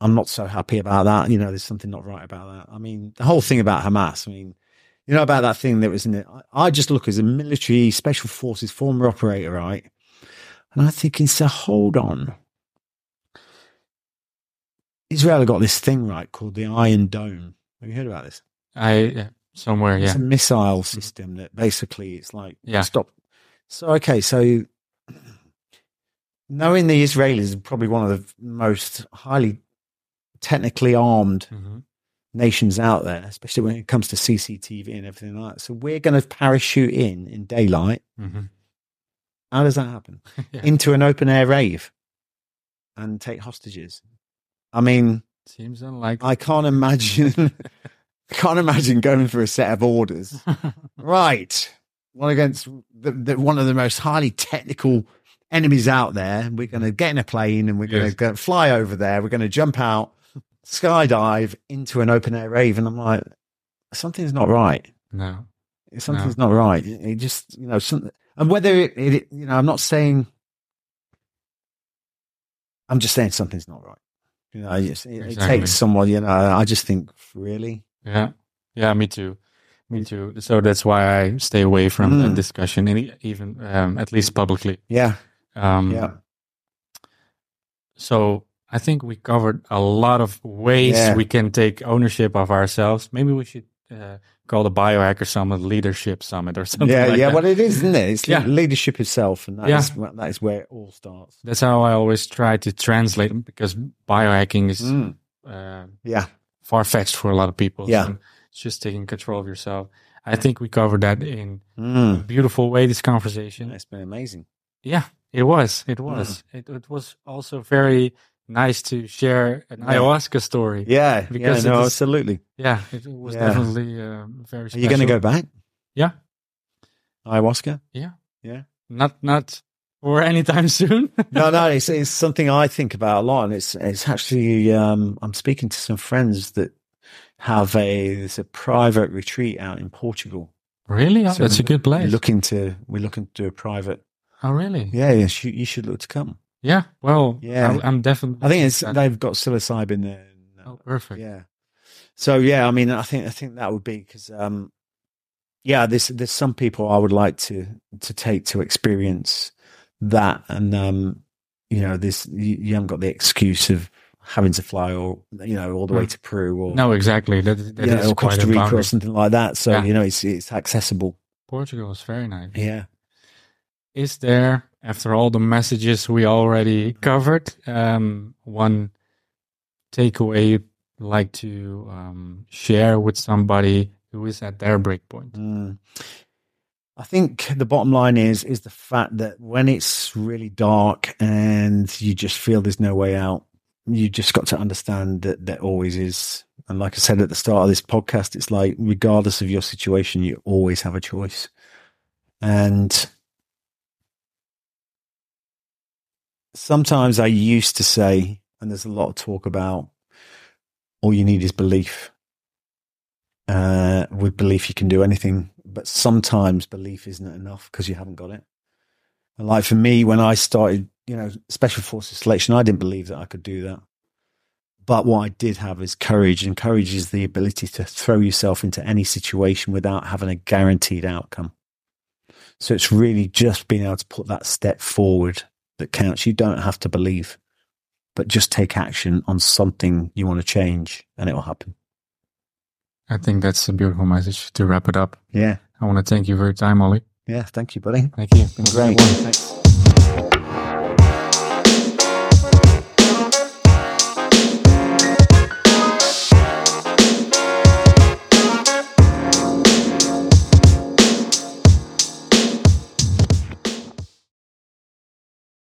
I'm not so happy about that. You know, there's something not right about that. I mean, the whole thing about Hamas. I mean. You know about that thing that was in it? I just look as a military special forces former operator, right? And I'm thinking, so hold on. Israel got this thing, right, called the Iron Dome. Have you heard about this? I uh, somewhere, yeah. It's a missile system that basically it's like, yeah. stop. So, okay, so knowing the Israelis are probably one of the most highly technically armed mm-hmm. nations out there, especially when it comes to C C T V and everything like that. So we're going to parachute in in daylight. Mm-hmm. How does that happen? yeah. Into an open air rave and take hostages. I mean, seems unlikely. I can't imagine. I can't imagine going for a set of orders, right? One against the, the, one of the most highly technical enemies out there. We're going to get in a plane and we're yes. going to fly over there. We're going to jump out. Skydive into an open air rave, and I'm like, something's not right. No, something's no. not right. It just, you know, something. And whether it, it, you know, I'm not saying. I'm just saying something's not right. You know, just, it, exactly. it takes someone. You know, I just think really. Yeah, yeah, me too, me too. So that's why I stay away from mm. the discussion, and even um, at least publicly. Yeah. Um, yeah. So. I think we covered a lot of ways yeah. we can take ownership of ourselves. Maybe we should uh, called a biohacker summit, leadership summit, or something. Yeah, like yeah. That. Well, it is, isn't it? It's yeah. leadership itself, and that yeah. is that is where it all starts. That's how I always try to translate them, because biohacking is mm. uh, yeah far fetched for a lot of people. Yeah, so it's just taking control of yourself. I think we covered that in mm. a beautiful way. This conversation. It's been amazing. Yeah, it was. It was. Mm. It, it was also very nice to share an ayahuasca story. Yeah, because yeah, no, is, absolutely. Yeah, it was yeah. definitely uh, very special. Are you going to go back? Yeah. Ayahuasca? Yeah. Yeah. Not not or anytime soon. no, no, it's it's something I think about a lot, and it's it's actually um, I'm speaking to some friends that have a there's a private retreat out in Portugal. Really? Oh, so that's a good place. We're looking to we're looking to do a private. Oh, really? Yeah, you should, you should look to come. Yeah, well, yeah. I'm, I'm definitely. I think it's they've got psilocybin there. Oh, perfect. Yeah. So yeah, I mean, I think I think that would be because, um, yeah, there's there's some people I would like to to take to experience that, and um, you know, this you, you haven't got the excuse of having to fly or you know all the way to Peru or no, exactly, that, that you know, is or Costa Rica quite or something like that. So yeah. you know, it's it's accessible. Portugal is very nice. Yeah. Is there, after all the messages we already covered, um, one takeaway you'd like to um, share with somebody who is at their breakpoint? Mm. I think the bottom line is is the fact that when it's really dark and you just feel there's no way out, you just got to understand that there always is. And like I said at the start of this podcast, it's like regardless of your situation, you always have a choice. And sometimes I used to say, and there's a lot of talk about, all you need is belief. Uh, with belief, you can do anything. But sometimes belief isn't enough because you haven't got it. And like for me, when I started, you know, Special Forces Selection, I didn't believe that I could do that. But what I did have is courage. And courage is the ability to throw yourself into any situation without having a guaranteed outcome. So it's really just being able to put that step forward that counts. You don't have to believe, but just take action on something you want to change and it will happen. I think that's a beautiful message to wrap it up. Yeah. I want to thank you for your time, Ollie. Yeah, thank you, buddy. Thank you. It's been great. Thanks.